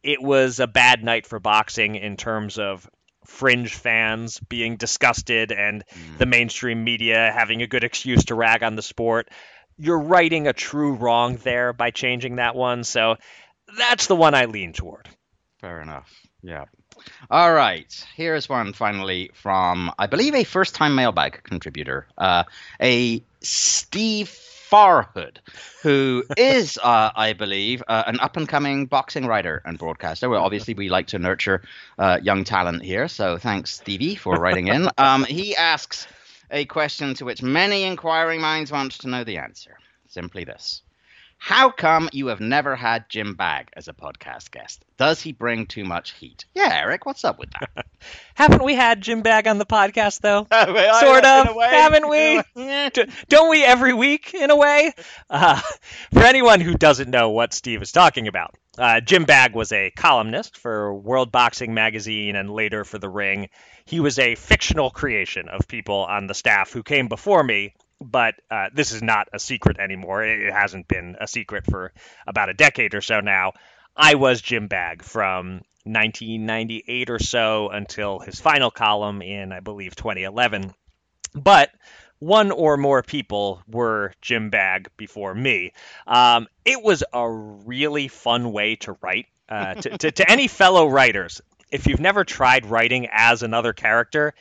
It was a bad night for boxing in terms of fringe fans being disgusted and mm. the mainstream media having a good excuse to rag on the sport. You're righting a true wrong there by changing that one. So that's the one I lean toward. Fair enough. Yeah. All right. Here's one finally from, I believe, a first-time mailbag contributor, uh, a Steve Farhood, who is, uh, I believe, uh, an up-and-coming boxing writer and broadcaster. Well, obviously, we like to nurture uh, young talent here, so thanks, Stevie, for writing in. Um, he asks a question to which many inquiring minds want to know the answer. Simply this. How come you have never had Jim Bagg as a podcast guest? Does he bring too much heat? Yeah, Eric, what's up with that? Haven't we had Jim Bagg on the podcast, though? Uh, sort I, of. Haven't we? Don't we every week, in a way? Uh, for anyone who doesn't know what Steve is talking about, uh, Jim Bagg was a columnist for World Boxing Magazine and later for The Ring. He was a fictional creation of people on the staff who came before me. But uh, this is not a secret anymore. It hasn't been a secret for about a decade or so now. I was Jim Bagg from nineteen ninety-eight or so until his final column in, I believe, twenty eleven. But one or more people were Jim Bagg before me. Um, it was a really fun way to write. Uh, to, to, to any fellow writers, if you've never tried writing as another character,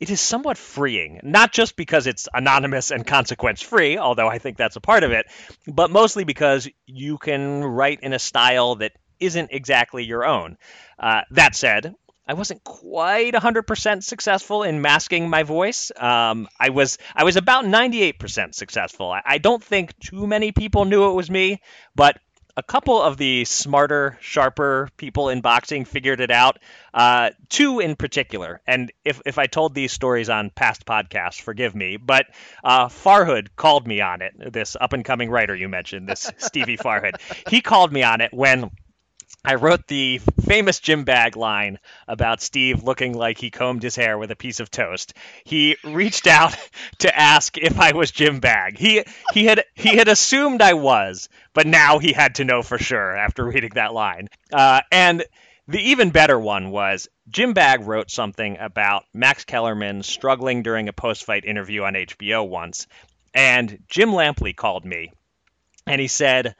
it is somewhat freeing, not just because it's anonymous and consequence-free, although I think that's a part of it, but mostly because you can write in a style that isn't exactly your own. Uh, that said, I wasn't quite one hundred percent successful in masking my voice. Um, I was I was about ninety-eight percent successful. I, I don't think too many people knew it was me, but a couple of the smarter, sharper people in boxing figured it out, uh, two in particular. And if, if I told these stories on past podcasts, forgive me. But uh, Farhood called me on it, this up-and-coming writer you mentioned, this Stevie Farhood. He called me on it when I wrote the famous Jim Bagg line about Steve looking like he combed his hair with a piece of toast. He reached out to ask if I was Jim Bagg. He he had he had assumed I was, but now he had to know for sure after reading that line. Uh, and the even better one was Jim Bagg wrote something about Max Kellerman struggling during a post-fight interview on H B O once. And Jim Lampley called me and he said,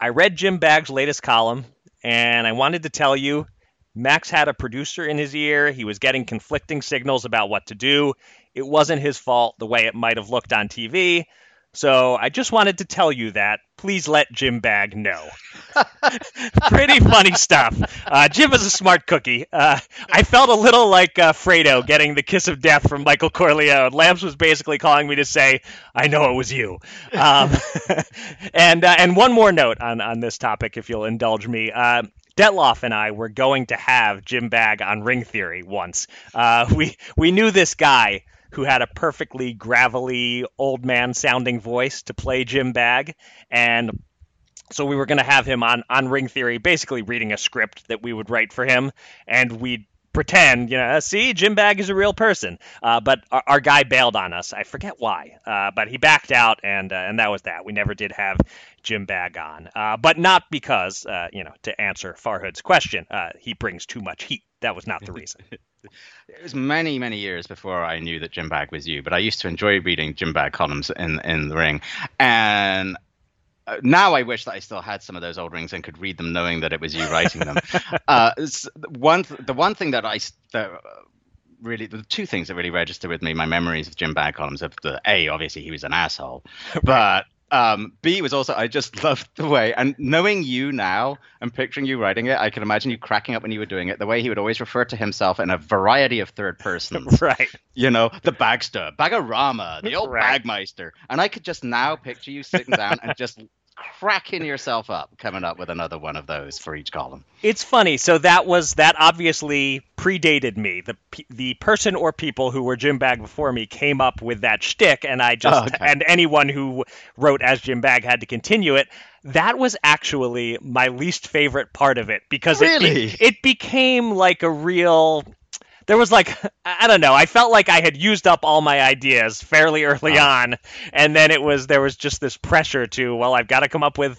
"I read Jim Bagg's latest column. And I wanted to tell you, Max had a producer in his ear. He was getting conflicting signals about what to do. It wasn't his fault the way it might have looked on T V. So I just wanted to tell you that. Please let Jim Bagg know." Pretty funny stuff. Uh, Jim is a smart cookie. Uh, I felt a little like uh, Fredo getting the kiss of death from Michael Corleone. Lamps was basically calling me to say, "I know it was you." Um, and uh, and one more note on, on this topic, if you'll indulge me. Uh, Detloff and I were going to have Jim Bagg on Ring Theory once. Uh, we we knew this guy who had a perfectly gravelly, old man-sounding voice to play Jim Bagg. And so we were going to have him on, on Ring Theory, basically reading a script that we would write for him. And we'd pretend, you know, see, Jim Bagg is a real person. Uh, but our, our guy bailed on us. I forget why. Uh, but he backed out, and uh, and that was that. We never did have Jim Bagg on. Uh, but not because, uh, you know, to answer Farhood's question, uh, he brings too much heat. That was not the reason. It was many, many years before I knew that Jim Bagg was you, but I used to enjoy reading Jim Bagg columns in in the Ring. And now I wish that I still had some of those old rings and could read them knowing that it was you writing them. uh, one, the one thing that I that really, the two things that really register with me, my memories of Jim Bagg columns, of the A, obviously he was an asshole, but Um, B was also, I just loved the way, and knowing you now and picturing you writing it, I can imagine you cracking up when you were doing it, the way he would always refer to himself in a variety of third persons. Right. You know, the Bagster, Bagorama, the old right. Bagmeister. And I could just now picture you sitting down and just cracking yourself up coming up with another one of those for each column. It's funny. So that was that obviously predated me. The the person or people who were Jim Bagg before me came up with that shtick, and I just oh, okay. and anyone who wrote as Jim Bagg had to continue it. That was actually my least favorite part of it because really? it, it became like a real. There was like, I don't know, I felt like I had used up all my ideas fairly early oh. on, and then it was, there was just this pressure to, well, I've got to come up with,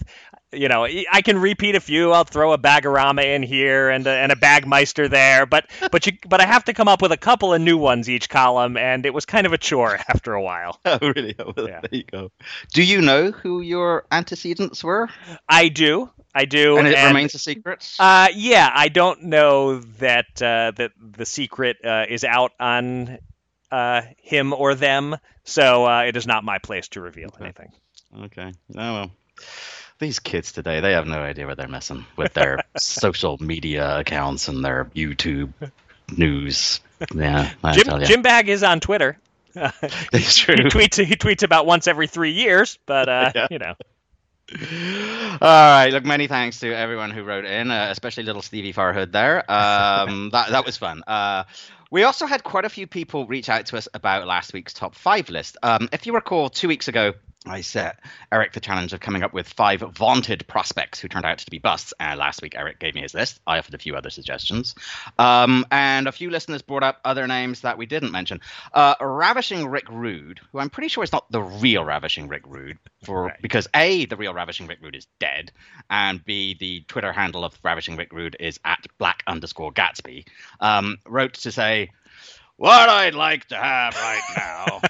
you know, I can repeat a few, I'll throw a Bagorama in here and a, and a Bagmeister there, but but you but I have to come up with a couple of new ones each column, and it was kind of a chore after a while. Oh, really? Oh, well, yeah. There you go. Do you know who your antecedents were? I do. I do, and it and, remains a secret. Uh, yeah, I don't know that uh, that the secret uh, is out on uh, him or them, so uh, it is not my place to reveal okay. anything. Okay. Oh well, these kids today—they have no idea what they're messing with their social media accounts and their YouTube news. Yeah, I Jim, Jim Bagg is on Twitter. That's true. He tweets. He tweets about once every three years, but uh, yeah. you know. All right, look, many thanks to everyone who wrote in, uh, especially little Stevie Farhood there. Um, that that was fun. Uh, we also had quite a few people reach out to us about last week's top five list. Um, if you recall, two weeks ago, I set Eric the challenge of coming up with five vaunted prospects who turned out to be busts. And uh, last week, Eric gave me his list. I offered a few other suggestions. Um, and a few listeners brought up other names that we didn't mention. Uh, Ravishing Rick Rude, who I'm pretty sure is not the real Ravishing Rick Rude, for right. because A, the real Ravishing Rick Rude is dead, and B, the Twitter handle of Ravishing Rick Rude is at black underscore Gatsby, um, wrote to say, what I'd like to have right now...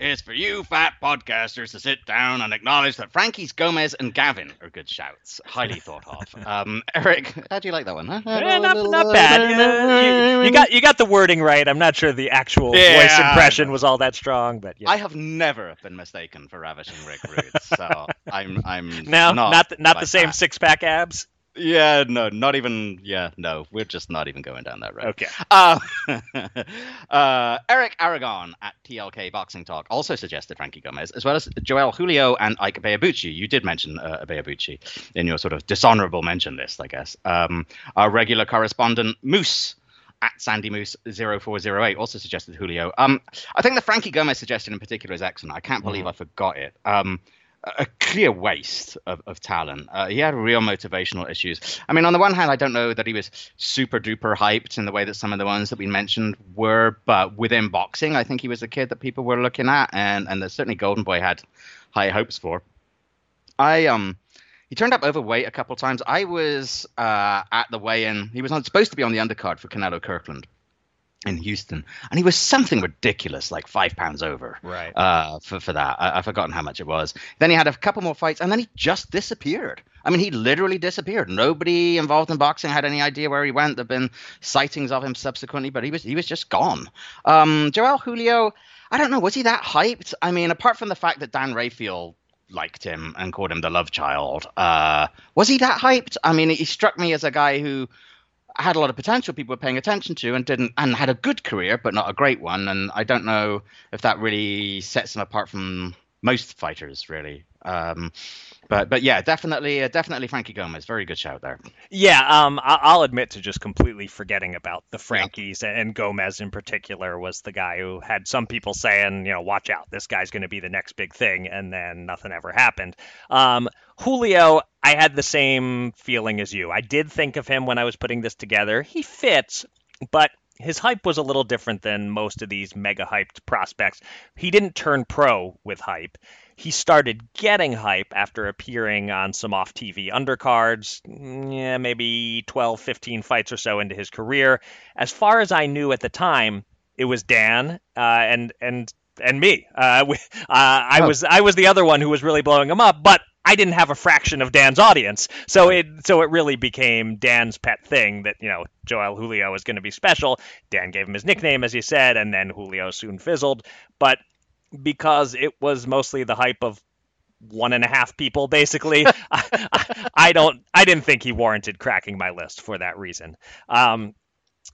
is for you fat podcasters to sit down and acknowledge that Frankie's Gomez and Gavin are good shouts. Highly thought of. Um, Eric, how do you like that one? Huh? Yeah, not, not bad. You, you got you got the wording right. I'm not sure the actual yeah, voice impression was all that strong, but yeah. I have never been mistaken for Ravishing Rick Rude, so I'm I'm now not not the, not like the same that. Six pack abs. Yeah, no, not even, yeah, no, we're just not even going down that road. Okay. Uh, uh, Eric Aragon at T L K Boxing Talk also suggested Frankie Gomez, as well as Joel Julio and Ike Abeyabuchi. You did mention uh, Abeyabuchi in your sort of dishonorable mention list, I guess. Um, our regular correspondent, Moose, at Sandy Moose zero four zero eight, also suggested Julio. Um, I think the Frankie Gomez suggestion in particular is excellent. I can't believe mm. I forgot it. Um, a clear waste of, of talent. Uh, he had real motivational issues. I mean, on the one hand, I don't know that he was super duper hyped in the way that some of the ones that we mentioned were, but within boxing, I think he was a kid that people were looking at, and, and certainly Golden Boy had high hopes for. I, um, he turned up overweight a couple times. I was uh, at the weigh-in. He was not supposed to be on the undercard for Canelo Kirkland in Houston, and he was something ridiculous, like five pounds over. Right. Uh, for for that, I, I've forgotten how much it was. Then he had a couple more fights, and then he just disappeared. I mean, he literally disappeared. Nobody involved in boxing had any idea where he went. There've been sightings of him subsequently, but he was he was just gone. Um, Joel Julio, I don't know, was he that hyped? I mean, apart from the fact that Dan Rayfield liked him and called him the love child, uh, was he that hyped? I mean, he struck me as a guy who had a lot of potential people were paying attention to and didn't, and had a good career, but not a great one. And I don't know if that really sets him apart from most fighters, really. Um, but but yeah, definitely, uh, definitely Frankie Gomez. Very good shout there. Yeah, um, I'll admit to just completely forgetting about the Frankies, yeah. and Gomez in particular was the guy who had some people saying, you know, watch out, this guy's going to be the next big thing, and then nothing ever happened. Um, Julio, I had the same feeling as you. I did think of him when I was putting this together. He fits, but his hype was a little different than most of these mega-hyped prospects. He didn't turn pro with hype. He started getting hype after appearing on some off-T V undercards, yeah, maybe twelve, fifteen fights or so into his career. As far as I knew at the time, it was Dan uh, and and and me. Uh, we, uh, I oh. was I was the other one who was really blowing him up, but I didn't have a fraction of Dan's audience, so it so it really became Dan's pet thing that, you know, Joel Julio was going to be special. Dan gave him his nickname, as you said, and then Julio soon fizzled, but because it was mostly the hype of one and a half people, basically. I, I don't, I didn't think he warranted cracking my list for that reason. Um,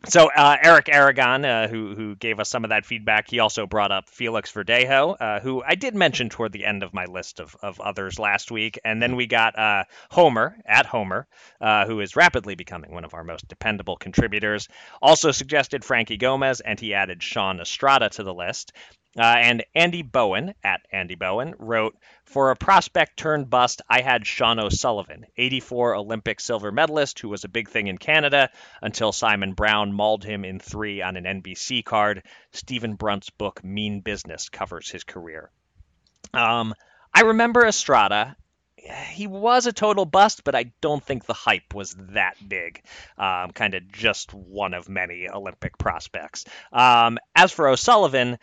So uh, Eric Aragon, uh, who who gave us some of that feedback, he also brought up Felix Verdejo, uh, who I did mention toward the end of my list of, of others last week. And then we got uh, Homer, at Homer, uh, who is rapidly becoming one of our most dependable contributors, also suggested Frankie Gomez, and he added Sean Estrada to the list. Uh, and Andy Bowen, at Andy Bowen, wrote, for a prospect turned bust, I had Sean O'Sullivan, eighty-four Olympic silver medalist who was a big thing in Canada until Simon Brown mauled him in three on an N B C card. Stephen Brunt's book, Mean Business, covers his career. Um, I remember Estrada. He was a total bust, but I don't think the hype was that big. Um, kind of just one of many Olympic prospects. Um, as for O'Sullivan,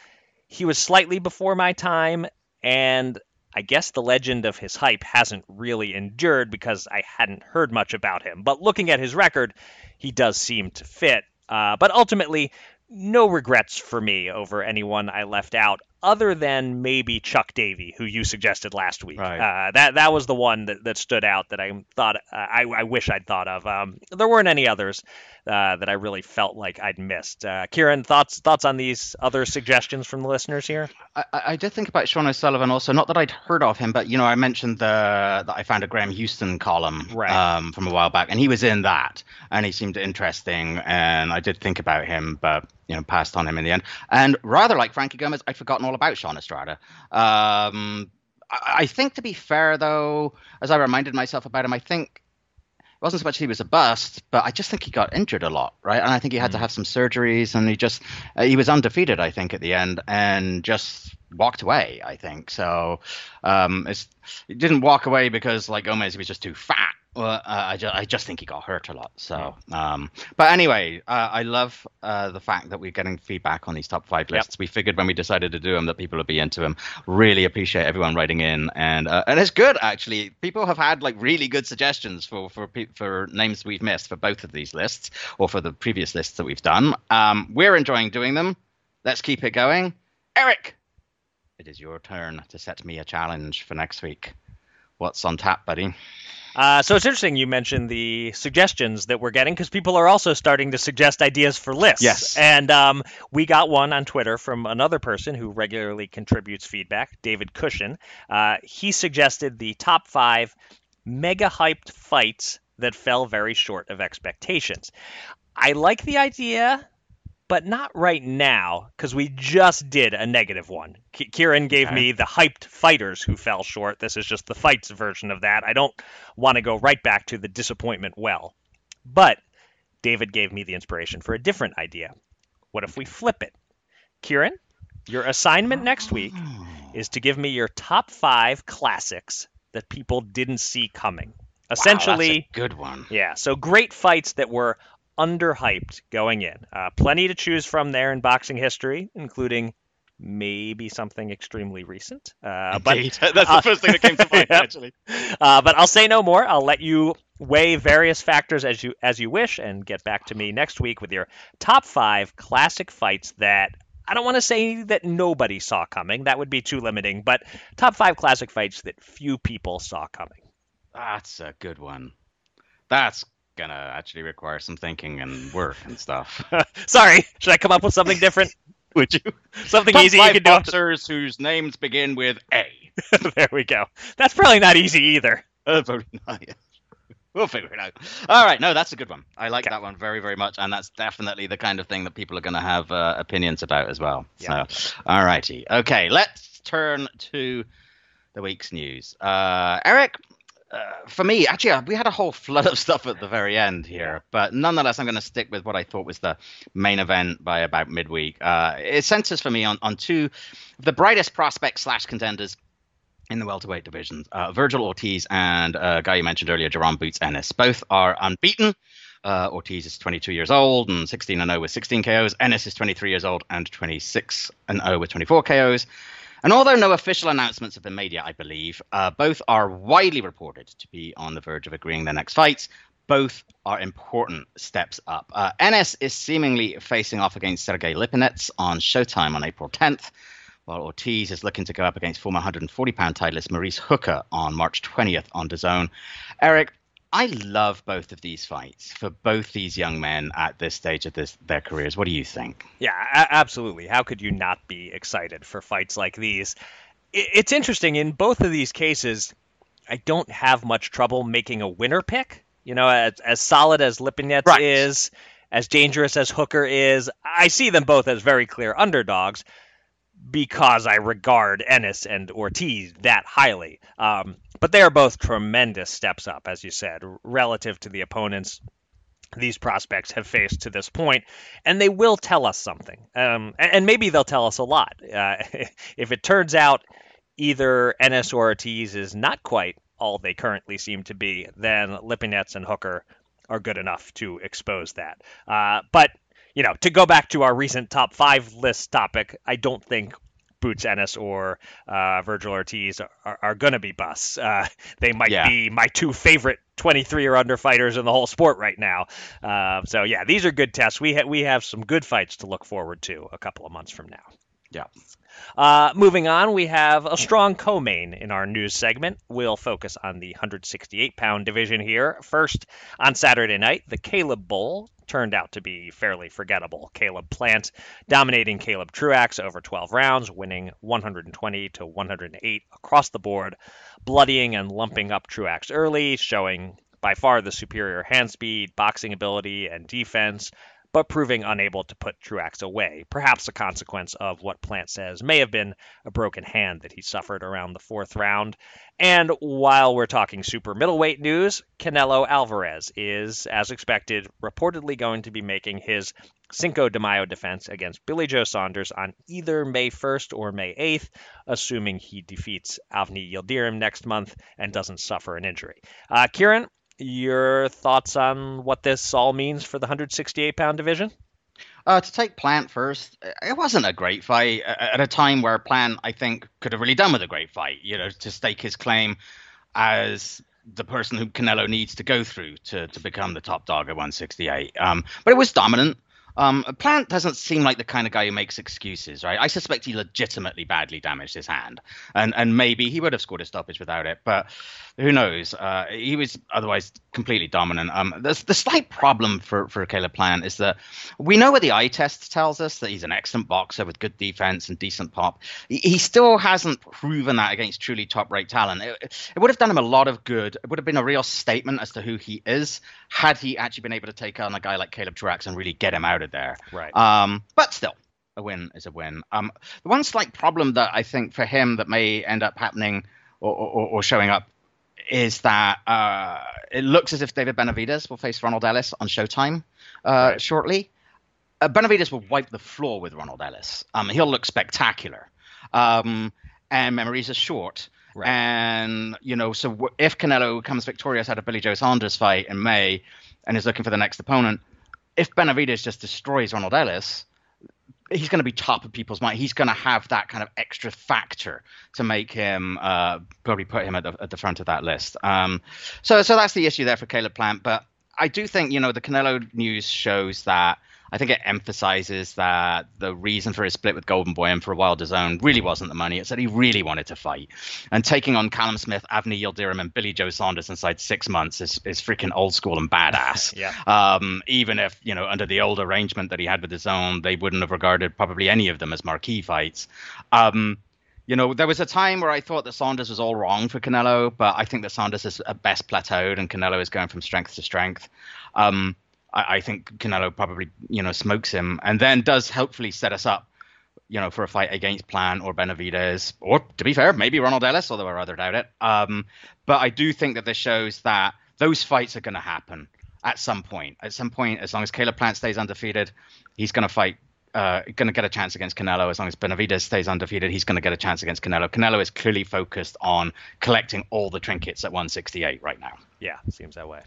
he was slightly before my time, and I guess the legend of his hype hasn't really endured because I hadn't heard much about him. But looking at his record, he does seem to fit. Uh, but ultimately, no regrets for me over anyone I left out, other than maybe Chuck Davey, who you suggested last week. Right. Uh, that that was the one that, that stood out that I thought uh, I, I wish I'd thought of. Um, there weren't any others uh, that I really felt like I'd missed. Uh, Kieran, thoughts thoughts on these other suggestions from the listeners here? I, I did think about Sean O'Sullivan also. Not that I'd heard of him, but you know, I mentioned the that I found a Graham Houston column right. um, from a while back, and he was in that, and he seemed interesting, and I did think about him, but you know, passed on him in the end. And rather like Frankie Gomez, I'd forgotten all about Sean Estrada. Um, I, I think, to be fair, though, as I reminded myself about him, I think it wasn't so much he was a bust, but I just think he got injured a lot, right? And I think he had mm. to have some surgeries, and he just uh, he was undefeated, I think, at the end, and just walked away, I think. So um, it's, he didn't walk away because, like Gomez, he was just too fat. Well, uh, I, just, I just think he got hurt a lot. So, um, but anyway, uh, I love uh, the fact that we're getting feedback on these top five lists. Yep. We figured when we decided to do them that people would be into them. Really appreciate everyone writing in, and uh, and it's good actually. People have had like really good suggestions for for for names we've missed for both of these lists or for the previous lists that we've done. Um, we're enjoying doing them. Let's keep it going, Eric. It is your turn to set me a challenge for next week. What's on tap, buddy? Uh, so it's interesting you mentioned the suggestions that we're getting because people are also starting to suggest ideas for lists. Yes. And um, we got one on Twitter from another person who regularly contributes feedback, David Cushion. Uh, he suggested the top five mega-hyped fights that fell very short of expectations. I like the idea, but not right now, because we just did a negative one. K- Kieran gave okay. me the hyped fighters who fell short. This is just the fights version of that. I don't want to go right back to the disappointment well. But David gave me the inspiration for a different idea. What if we flip it? Kieran, your assignment next week is to give me your top five classics that people didn't see coming. Essentially, wow, that's a good one. Yeah, so great fights that were underhyped going in. Uh, plenty to choose from there in boxing history, including maybe something extremely recent. Uh, but, That's the uh, first thing that came to mind, yeah. actually. Uh, but I'll say no more. I'll let you weigh various factors as you as you wish and get back to me next week with your top five classic fights that I don't want to say that nobody saw coming. That would be too limiting. But top five classic fights that few people saw coming. That's a good one. That's gonna actually require some thinking and work and stuff. Sorry, should I come up with something different? Would you? Something top easy you could do. Boxers whose names begin with A. There we go. That's probably not easy either. Uh, probably not, yeah. We'll figure it out. All right. No, that's a good one. I like okay. that one very, very much. And that's definitely the kind of thing that people are going to have uh, opinions about as well. Yeah. So, all righty. Okay, let's turn to the week's news. Uh, Eric, Uh, for me, actually, we had a whole flood of stuff at the very end here, but nonetheless, I'm going to stick with what I thought was the main event by about midweek. Uh, it centers for me on, on two of the brightest prospects slash contenders in the welterweight division, uh, Virgil Ortiz and a uh, guy you mentioned earlier, Jaron Boots Ennis. Both are unbeaten. Uh, Ortiz is twenty-two years old and sixteen and oh with sixteen K Os. Ennis is twenty-three years old and twenty-six and oh with twenty-four K Os. And although no official announcements have been made yet, I believe, uh, both are widely reported to be on the verge of agreeing their next fights. Both are important steps up. Uh, Ennis is seemingly facing off against Sergei Lipinets on Showtime on April tenth, while Ortiz is looking to go up against former one hundred forty pound titleist Maurice Hooker on March twentieth on D A Z N. Eric, I love both of these fights for both these young men at this stage of this, their careers. What do you think? Yeah, a- absolutely. How could you not be excited for fights like these? It's interesting. In both of these cases, I don't have much trouble making a winner pick. You know, as, as solid as Lipinets right. is, as dangerous as Hooker is, I see them both as very clear underdogs because I regard Ennis and Ortiz that highly. Um, but they are both tremendous steps up, as you said, relative to the opponents these prospects have faced to this point, and they will tell us something. Um, and maybe they'll tell us a lot. Uh, if it turns out either Ennis or Ortiz is not quite all they currently seem to be, then Lipinets and Hooker are good enough to expose that. Uh, but, you know, to go back to our recent top five list topic, I don't think Boots Ennis or uh, Virgil Ortiz are, are going to be busts. Uh, they might yeah. be my two favorite twenty-three or under fighters in the whole sport right now. Uh, so, yeah, these are good tests. We, ha- we have some good fights to look forward to a couple of months from now. Yeah. Uh, moving on, we have a strong co-main in our news segment. We'll focus on the one sixty-eight pound division here. First, on Saturday night, the Caleb Bowl turned out to be fairly forgettable. Caleb Plant dominating Caleb Truax over twelve rounds, winning one twenty to one oh eight across the board, bloodying and lumping up Truax early, showing by far the superior hand speed, boxing ability, and defense, but proving unable to put Truax away, perhaps a consequence of what Plant says may have been a broken hand that he suffered around the fourth round. And while we're talking super middleweight news, Canelo Alvarez is, as expected, reportedly going to be making his Cinco de Mayo defense against Billy Joe Saunders on either May first or May eighth, assuming he defeats Avni Yildirim next month and doesn't suffer an injury. Uh, Kieran, your thoughts on what this all means for the one sixty-eight pound division? Uh, to take Plant first, it wasn't a great fight at a time where Plant, I think, could have really done with a great fight, you know, to stake his claim as the person who Canelo needs to go through to, to become the top dog at one sixty-eight. Um, but it was dominant. Um, Plant doesn't seem like the kind of guy who makes excuses, right? I suspect he legitimately badly damaged his hand, and and maybe he would have scored a stoppage without it, but who knows? Uh, he was otherwise completely dominant. Um, the, the slight problem for, for Caleb Plant is that we know what the eye test tells us, that he's an excellent boxer with good defense and decent pop. He, he still hasn't proven that against truly top-rate talent. It, it would have done him a lot of good. It would have been a real statement as to who he is had he actually been able to take on a guy like Caleb Truax and really get him out of there. Right. Um, but still, a win is a win. Um, the one slight problem that I think for him that may end up happening or, or, or showing up is that uh, it looks as if David Benavidez will face Ronald Ellis on Showtime uh, right. shortly. Uh, Benavidez will wipe the floor with Ronald Ellis. Um, he'll look spectacular. Um, and memories are short. Right. And, you know, so w- if Canelo comes victorious out of Billy Joe Saunders fight in May and is looking for the next opponent, if Benavidez just destroys Ronald Ellis, he's going to be top of people's mind. He's going to have that kind of extra factor to make him uh, probably put him at the, at the front of that list. Um, so, so that's the issue there for Caleb Plant. But I do think, you know, the Canelo news shows that. I think it emphasizes that the reason for his split with Golden Boy and for a while DAZN really wasn't the money. It's that he really wanted to fight. And taking on Callum Smith, Avni Yildirim, and Billy Joe Saunders inside six months is, is freaking old school and badass. yeah. Um, even if, you know, under the old arrangement that he had with DAZN, they wouldn't have regarded probably any of them as marquee fights. Um, You know, there was a time where I thought that Saunders was all wrong for Canelo, but I think that Saunders is at best plateaued and Canelo is going from strength to strength. Um, I think Canelo probably, you know, smokes him and then does hopefully set us up, you know, for a fight against Plant or Benavidez or, to be fair, maybe Ronald Ellis, although I rather doubt it. Um, but I do think that this shows that those fights are going to happen at some point. At some point, as long as Caleb Plant stays undefeated, he's going to fight, uh, going to get a chance against Canelo. As long as Benavidez stays undefeated, he's going to get a chance against Canelo. Canelo is clearly focused on collecting all the trinkets at one sixty-eight right now. Yeah, seems that way.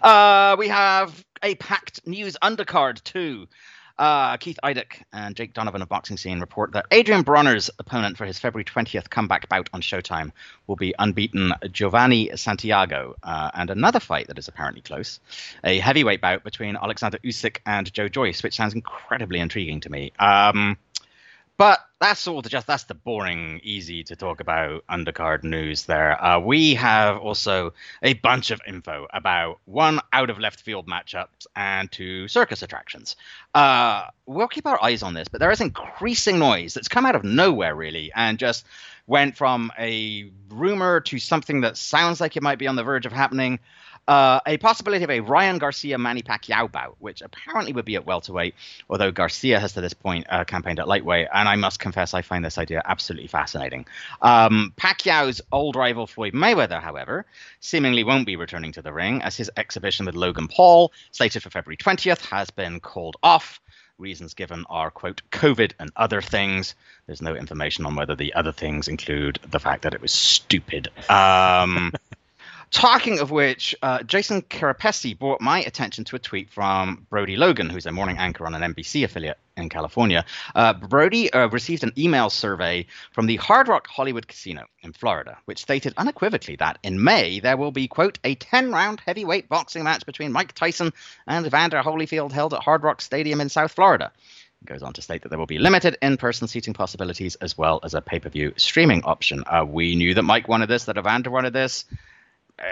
Uh, we have a packed news undercard too. Uh, Keith Idick and Jake Donovan of Boxing Scene report that Adrian Bronner's opponent for his February twentieth comeback bout on Showtime will be unbeaten Giovanni Santiago, uh, and another fight that is apparently close, a heavyweight bout between Alexander Usyk and Joe Joyce, which sounds incredibly intriguing to me. Um, But that's all the just that's the boring, easy to talk about undercard news there. Uh, we have also a bunch of info about one out of left field matchups and two circus attractions. Uh, we'll keep our eyes on this, but there is increasing noise that's come out of nowhere, really, and just went from a rumor to something that sounds like it might be on the verge of happening. Uh, a possibility of a Ryan Garcia-Manny Pacquiao bout, which apparently would be at welterweight, although Garcia has to this point uh, campaigned at lightweight, and I must confess I find this idea absolutely fascinating. Um, Pacquiao's old rival Floyd Mayweather, however, seemingly won't be returning to the ring, as his exhibition with Logan Paul, slated for February twentieth, has been called off. Reasons given are, quote, COVID and other things. There's no information on whether the other things include the fact that it was stupid. Um... Talking of which, uh, Jason Carapesi brought my attention to a tweet from Brody Logan, who's a morning anchor on an N B C affiliate in California. Uh, Brody uh, received an email survey from the Hard Rock Hollywood Casino in Florida, which stated unequivocally that in May there will be, quote, a ten-round heavyweight boxing match between Mike Tyson and Evander Holyfield held at Hard Rock Stadium in South Florida. Goes on to state that there will be limited in-person seating possibilities as well as a pay-per-view streaming option. Uh, we knew that Mike wanted this, that Evander wanted this.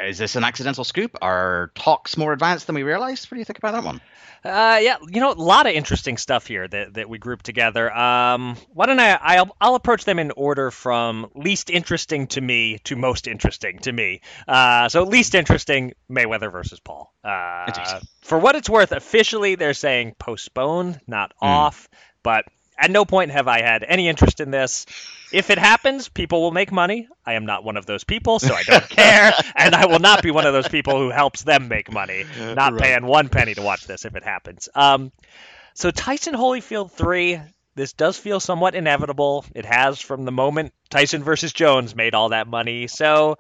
Is this an accidental scoop? Are talks more advanced than we realized? What do you think about that one? Uh, yeah, you know, a lot of interesting stuff here that, that we grouped together. Um, why don't I, I'll, I'll approach them in order from least interesting to me to most interesting to me. Uh, so least interesting, Mayweather versus Paul. Uh, for what it's worth, officially they're saying postponed, not mm. off, but at no point have I had any interest in this. If it happens, people will make money. I am not one of those people, so I don't care. And I will not be one of those people who helps them make money, not right. paying one penny to watch this if it happens. Um, so Tyson Holyfield three, this does feel somewhat inevitable. It has from the moment Tyson versus Jones made all that money. So,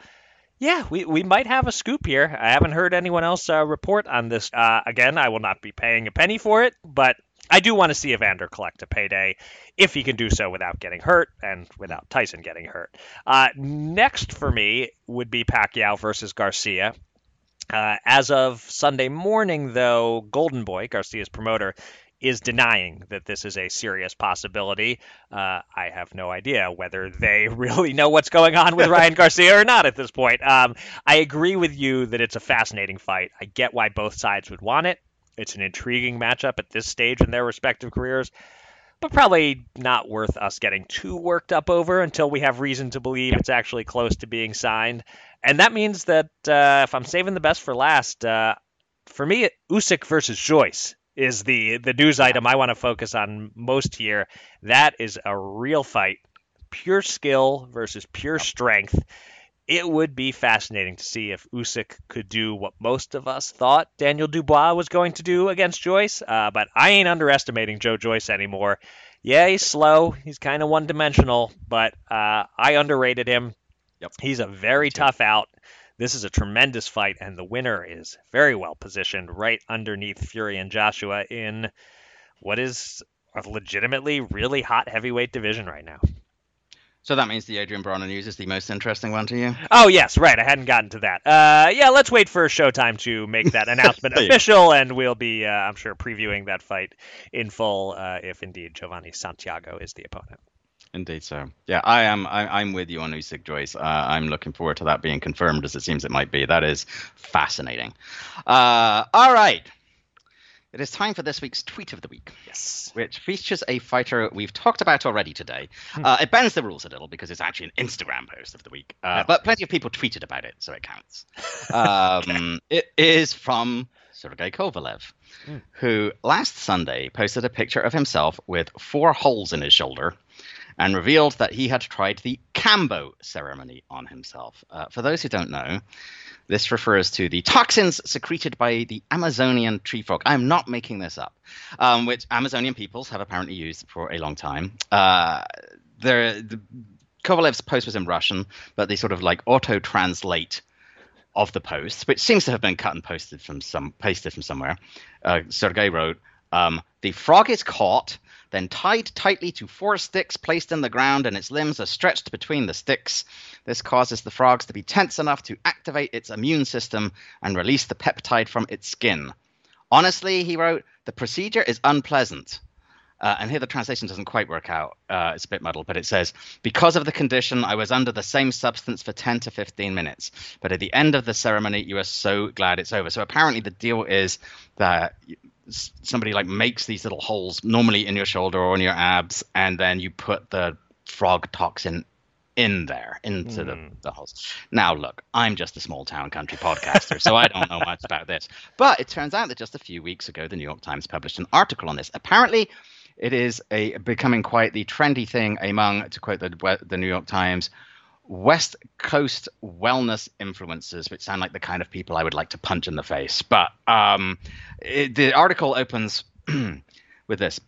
yeah, we, we might have a scoop here. I haven't heard anyone else uh, report on this. Uh, again, I will not be paying a penny for it, but I do want to see Evander collect a payday if he can do so without getting hurt and without Tyson getting hurt. Uh, next for me would be Pacquiao versus Garcia. Uh, as of Sunday morning, though, Golden Boy, Garcia's promoter, is denying that this is a serious possibility. Uh, I have no idea whether they really know what's going on with Ryan Garcia or not at this point. Um, I agree with you that it's a fascinating fight. I get why both sides would want it. It's an intriguing matchup at this stage in their respective careers, but probably not worth us getting too worked up over until we have reason to believe it's actually close to being signed. And that means that uh, if I'm saving the best for last, uh, for me, Usyk versus Joyce is the, the news item I want to focus on most here. That is a real fight. Pure skill versus pure strength. It would be fascinating to see if Usyk could do what most of us thought Daniel Dubois was going to do against Joyce, uh, but I ain't underestimating Joe Joyce anymore. Yeah, he's slow. He's kind of one-dimensional, but uh, I underrated him. Yep. He's a very tough out. This is a tremendous fight, and the winner is very well positioned right underneath Fury and Joshua in what is a legitimately really hot heavyweight division right now. So that means the Adrian Broner news is the most interesting one to you? Oh, yes, right. I hadn't gotten to that. Uh, yeah, let's wait for Showtime to make that announcement official, and we'll be, uh, I'm sure, previewing that fight in full uh, if indeed Giovanni Santiago is the opponent. Indeed so. Yeah, I am. I, I'm with you on Usyk Joyce. Uh, I'm looking forward to that being confirmed, as it seems it might be. That is fascinating. Uh, all right. It is time for this week's Tweet of the Week, yes, which features a fighter we've talked about already today. Uh, it bends the rules a little because it's actually an Instagram post of the week, uh, no. but plenty of people tweeted about it, so it counts. Um, okay. It is from Sergei Kovalev, mm. who last Sunday posted a picture of himself with four holes in his shoulder and revealed that he had tried the Kambo ceremony on himself. Uh, for those who don't know, this refers to the toxins secreted by the Amazonian tree frog. I'm not making this up, um, which Amazonian peoples have apparently used for a long time. Uh, there, the, Kovalev's post was in Russian, but they sort of like auto-translate of the post, which seems to have been cut and posted from some pasted from somewhere. Uh, Sergei wrote, um, "The frog is caught, then tied tightly to four sticks placed in the ground, and its limbs are stretched between the sticks. This causes the frogs to be tense enough to activate its immune system and release the peptide from its skin. Honestly," he wrote, "the procedure is unpleasant." Uh, and here the translation doesn't quite work out. Uh, it's a bit muddled, but it says, because of the condition, I was under the same substance for ten to fifteen minutes. But at the end of the ceremony, you are so glad it's over. So apparently the deal is that somebody like makes these little holes normally in your shoulder or in your abs, and then you put the frog toxin in there, into the, the holes. Now, look, I'm just a small town country podcaster, so I don't know much about this. But it turns out that just a few weeks ago, the New York Times published an article on this. Apparently, it is a becoming quite the trendy thing among, to quote the, the New York Times, West Coast wellness influencers, which sound like the kind of people I would like to punch in the face. But um, it, the article opens with this.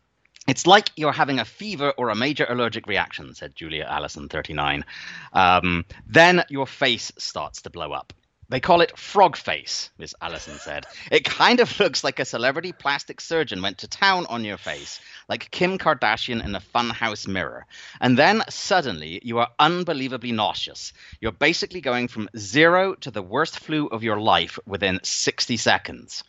It's like you're having a fever or a major allergic reaction, said Julia Allison, thirty-nine. Um, then your face starts to blow up. They call it frog face, Miss Allison said. It kind of looks like a celebrity plastic surgeon went to town on your face, like Kim Kardashian in the Funhouse mirror. And then suddenly you are unbelievably nauseous. You're basically going from zero to the worst flu of your life within sixty seconds.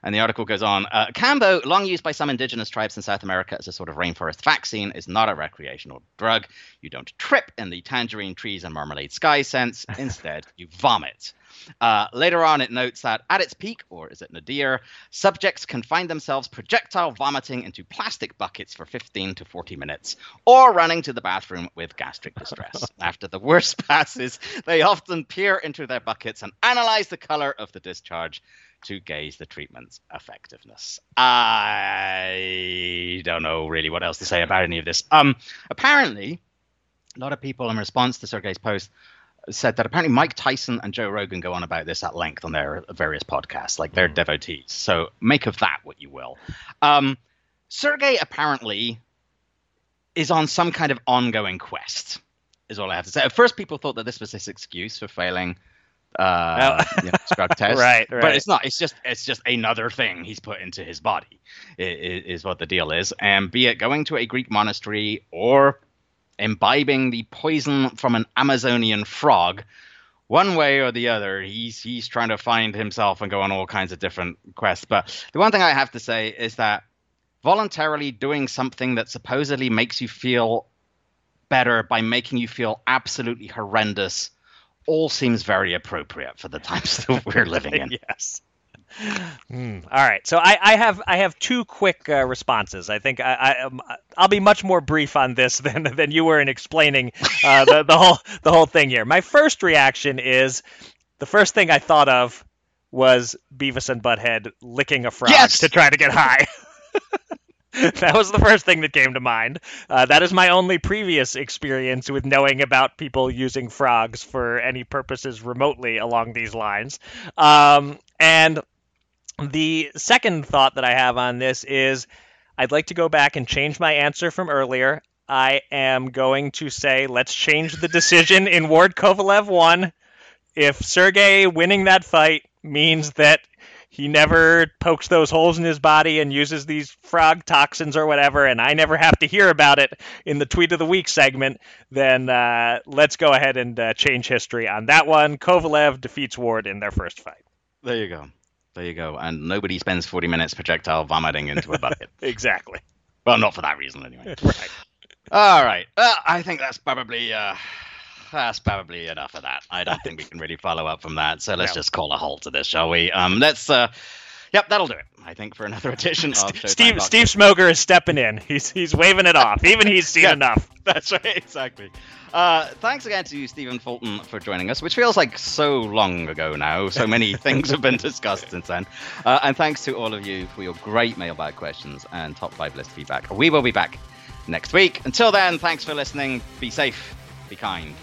And the article goes on, uh, Cambo, long used by some indigenous tribes in South America as a sort of rainforest vaccine, is not a recreational drug. You don't trip in the tangerine trees and marmalade sky sense. Instead, you vomit. Uh, later on, it notes that at its peak, or is it nadir, subjects can find themselves projectile vomiting into plastic buckets for fifteen to forty minutes, or running to the bathroom with gastric distress. After the worst passes, they often peer into their buckets and analyze the color of the discharge to gauge the treatment's effectiveness. I don't know really what else to say about any of this. Um, apparently, a lot of people in response to Sergei's post said that apparently Mike Tyson and Joe Rogan go on about this at length on their various podcasts, like they're mm. devotees. So make of that what you will. Um, Sergei apparently is on some kind of ongoing quest, is all I have to say. At first, people thought that this was his excuse for failing Uh, oh. you know, drug test. right, right. But it's not. It's just it's just another thing he's put into his body is, is what the deal is. And be it going to a Greek monastery or imbibing the poison from an Amazonian frog, one way or the other, he's he's trying to find himself and go on all kinds of different quests. But the one thing I have to say is that voluntarily doing something that supposedly makes you feel better by making you feel absolutely horrendous all seems very appropriate for the times that we're living in. Yes. Mm. All right. So I, I have I have two quick uh, responses. I think I, I um, I'll be much more brief on this than than you were in explaining uh, the the whole the whole thing here. My first reaction is the first thing I thought of was Beavis and Butthead licking a frog yes! to try to get high. That was the first thing that came to mind. Uh, that is my only previous experience with knowing about people using frogs for any purposes remotely along these lines. Um, and the second thought that I have on this is I'd like to go back and change my answer from earlier. I am going to say let's change the decision in Ward Kovalev one. If Sergei winning that fight means that he never pokes those holes in his body and uses these frog toxins or whatever, and I never have to hear about it in the Tweet of the Week segment, then uh, let's go ahead and uh, change history on that one. Kovalev defeats Ward in their first fight. There you go. There you go. And nobody spends forty minutes projectile vomiting into a bucket. Exactly. Well, not for that reason, anyway. Right. All right. Uh, I think that's probably... Uh... That's probably enough of that. I don't think we can really follow up from that. So let's no. just call a halt to this, shall we? Um, let's. Uh, yep, that'll do it. I think for another edition of Showtime Steve Boxing. Steve Smoker is stepping in. He's he's waving it off. Even he's seen yeah, enough. That's right, exactly. Uh, thanks again to Stephen Fulton for joining us, which feels like so long ago now. So many things have been discussed since then. Uh, and thanks to all of you for your great mailbag questions and top five list feedback. We will be back next week. Until then, thanks for listening. Be safe. Be kind.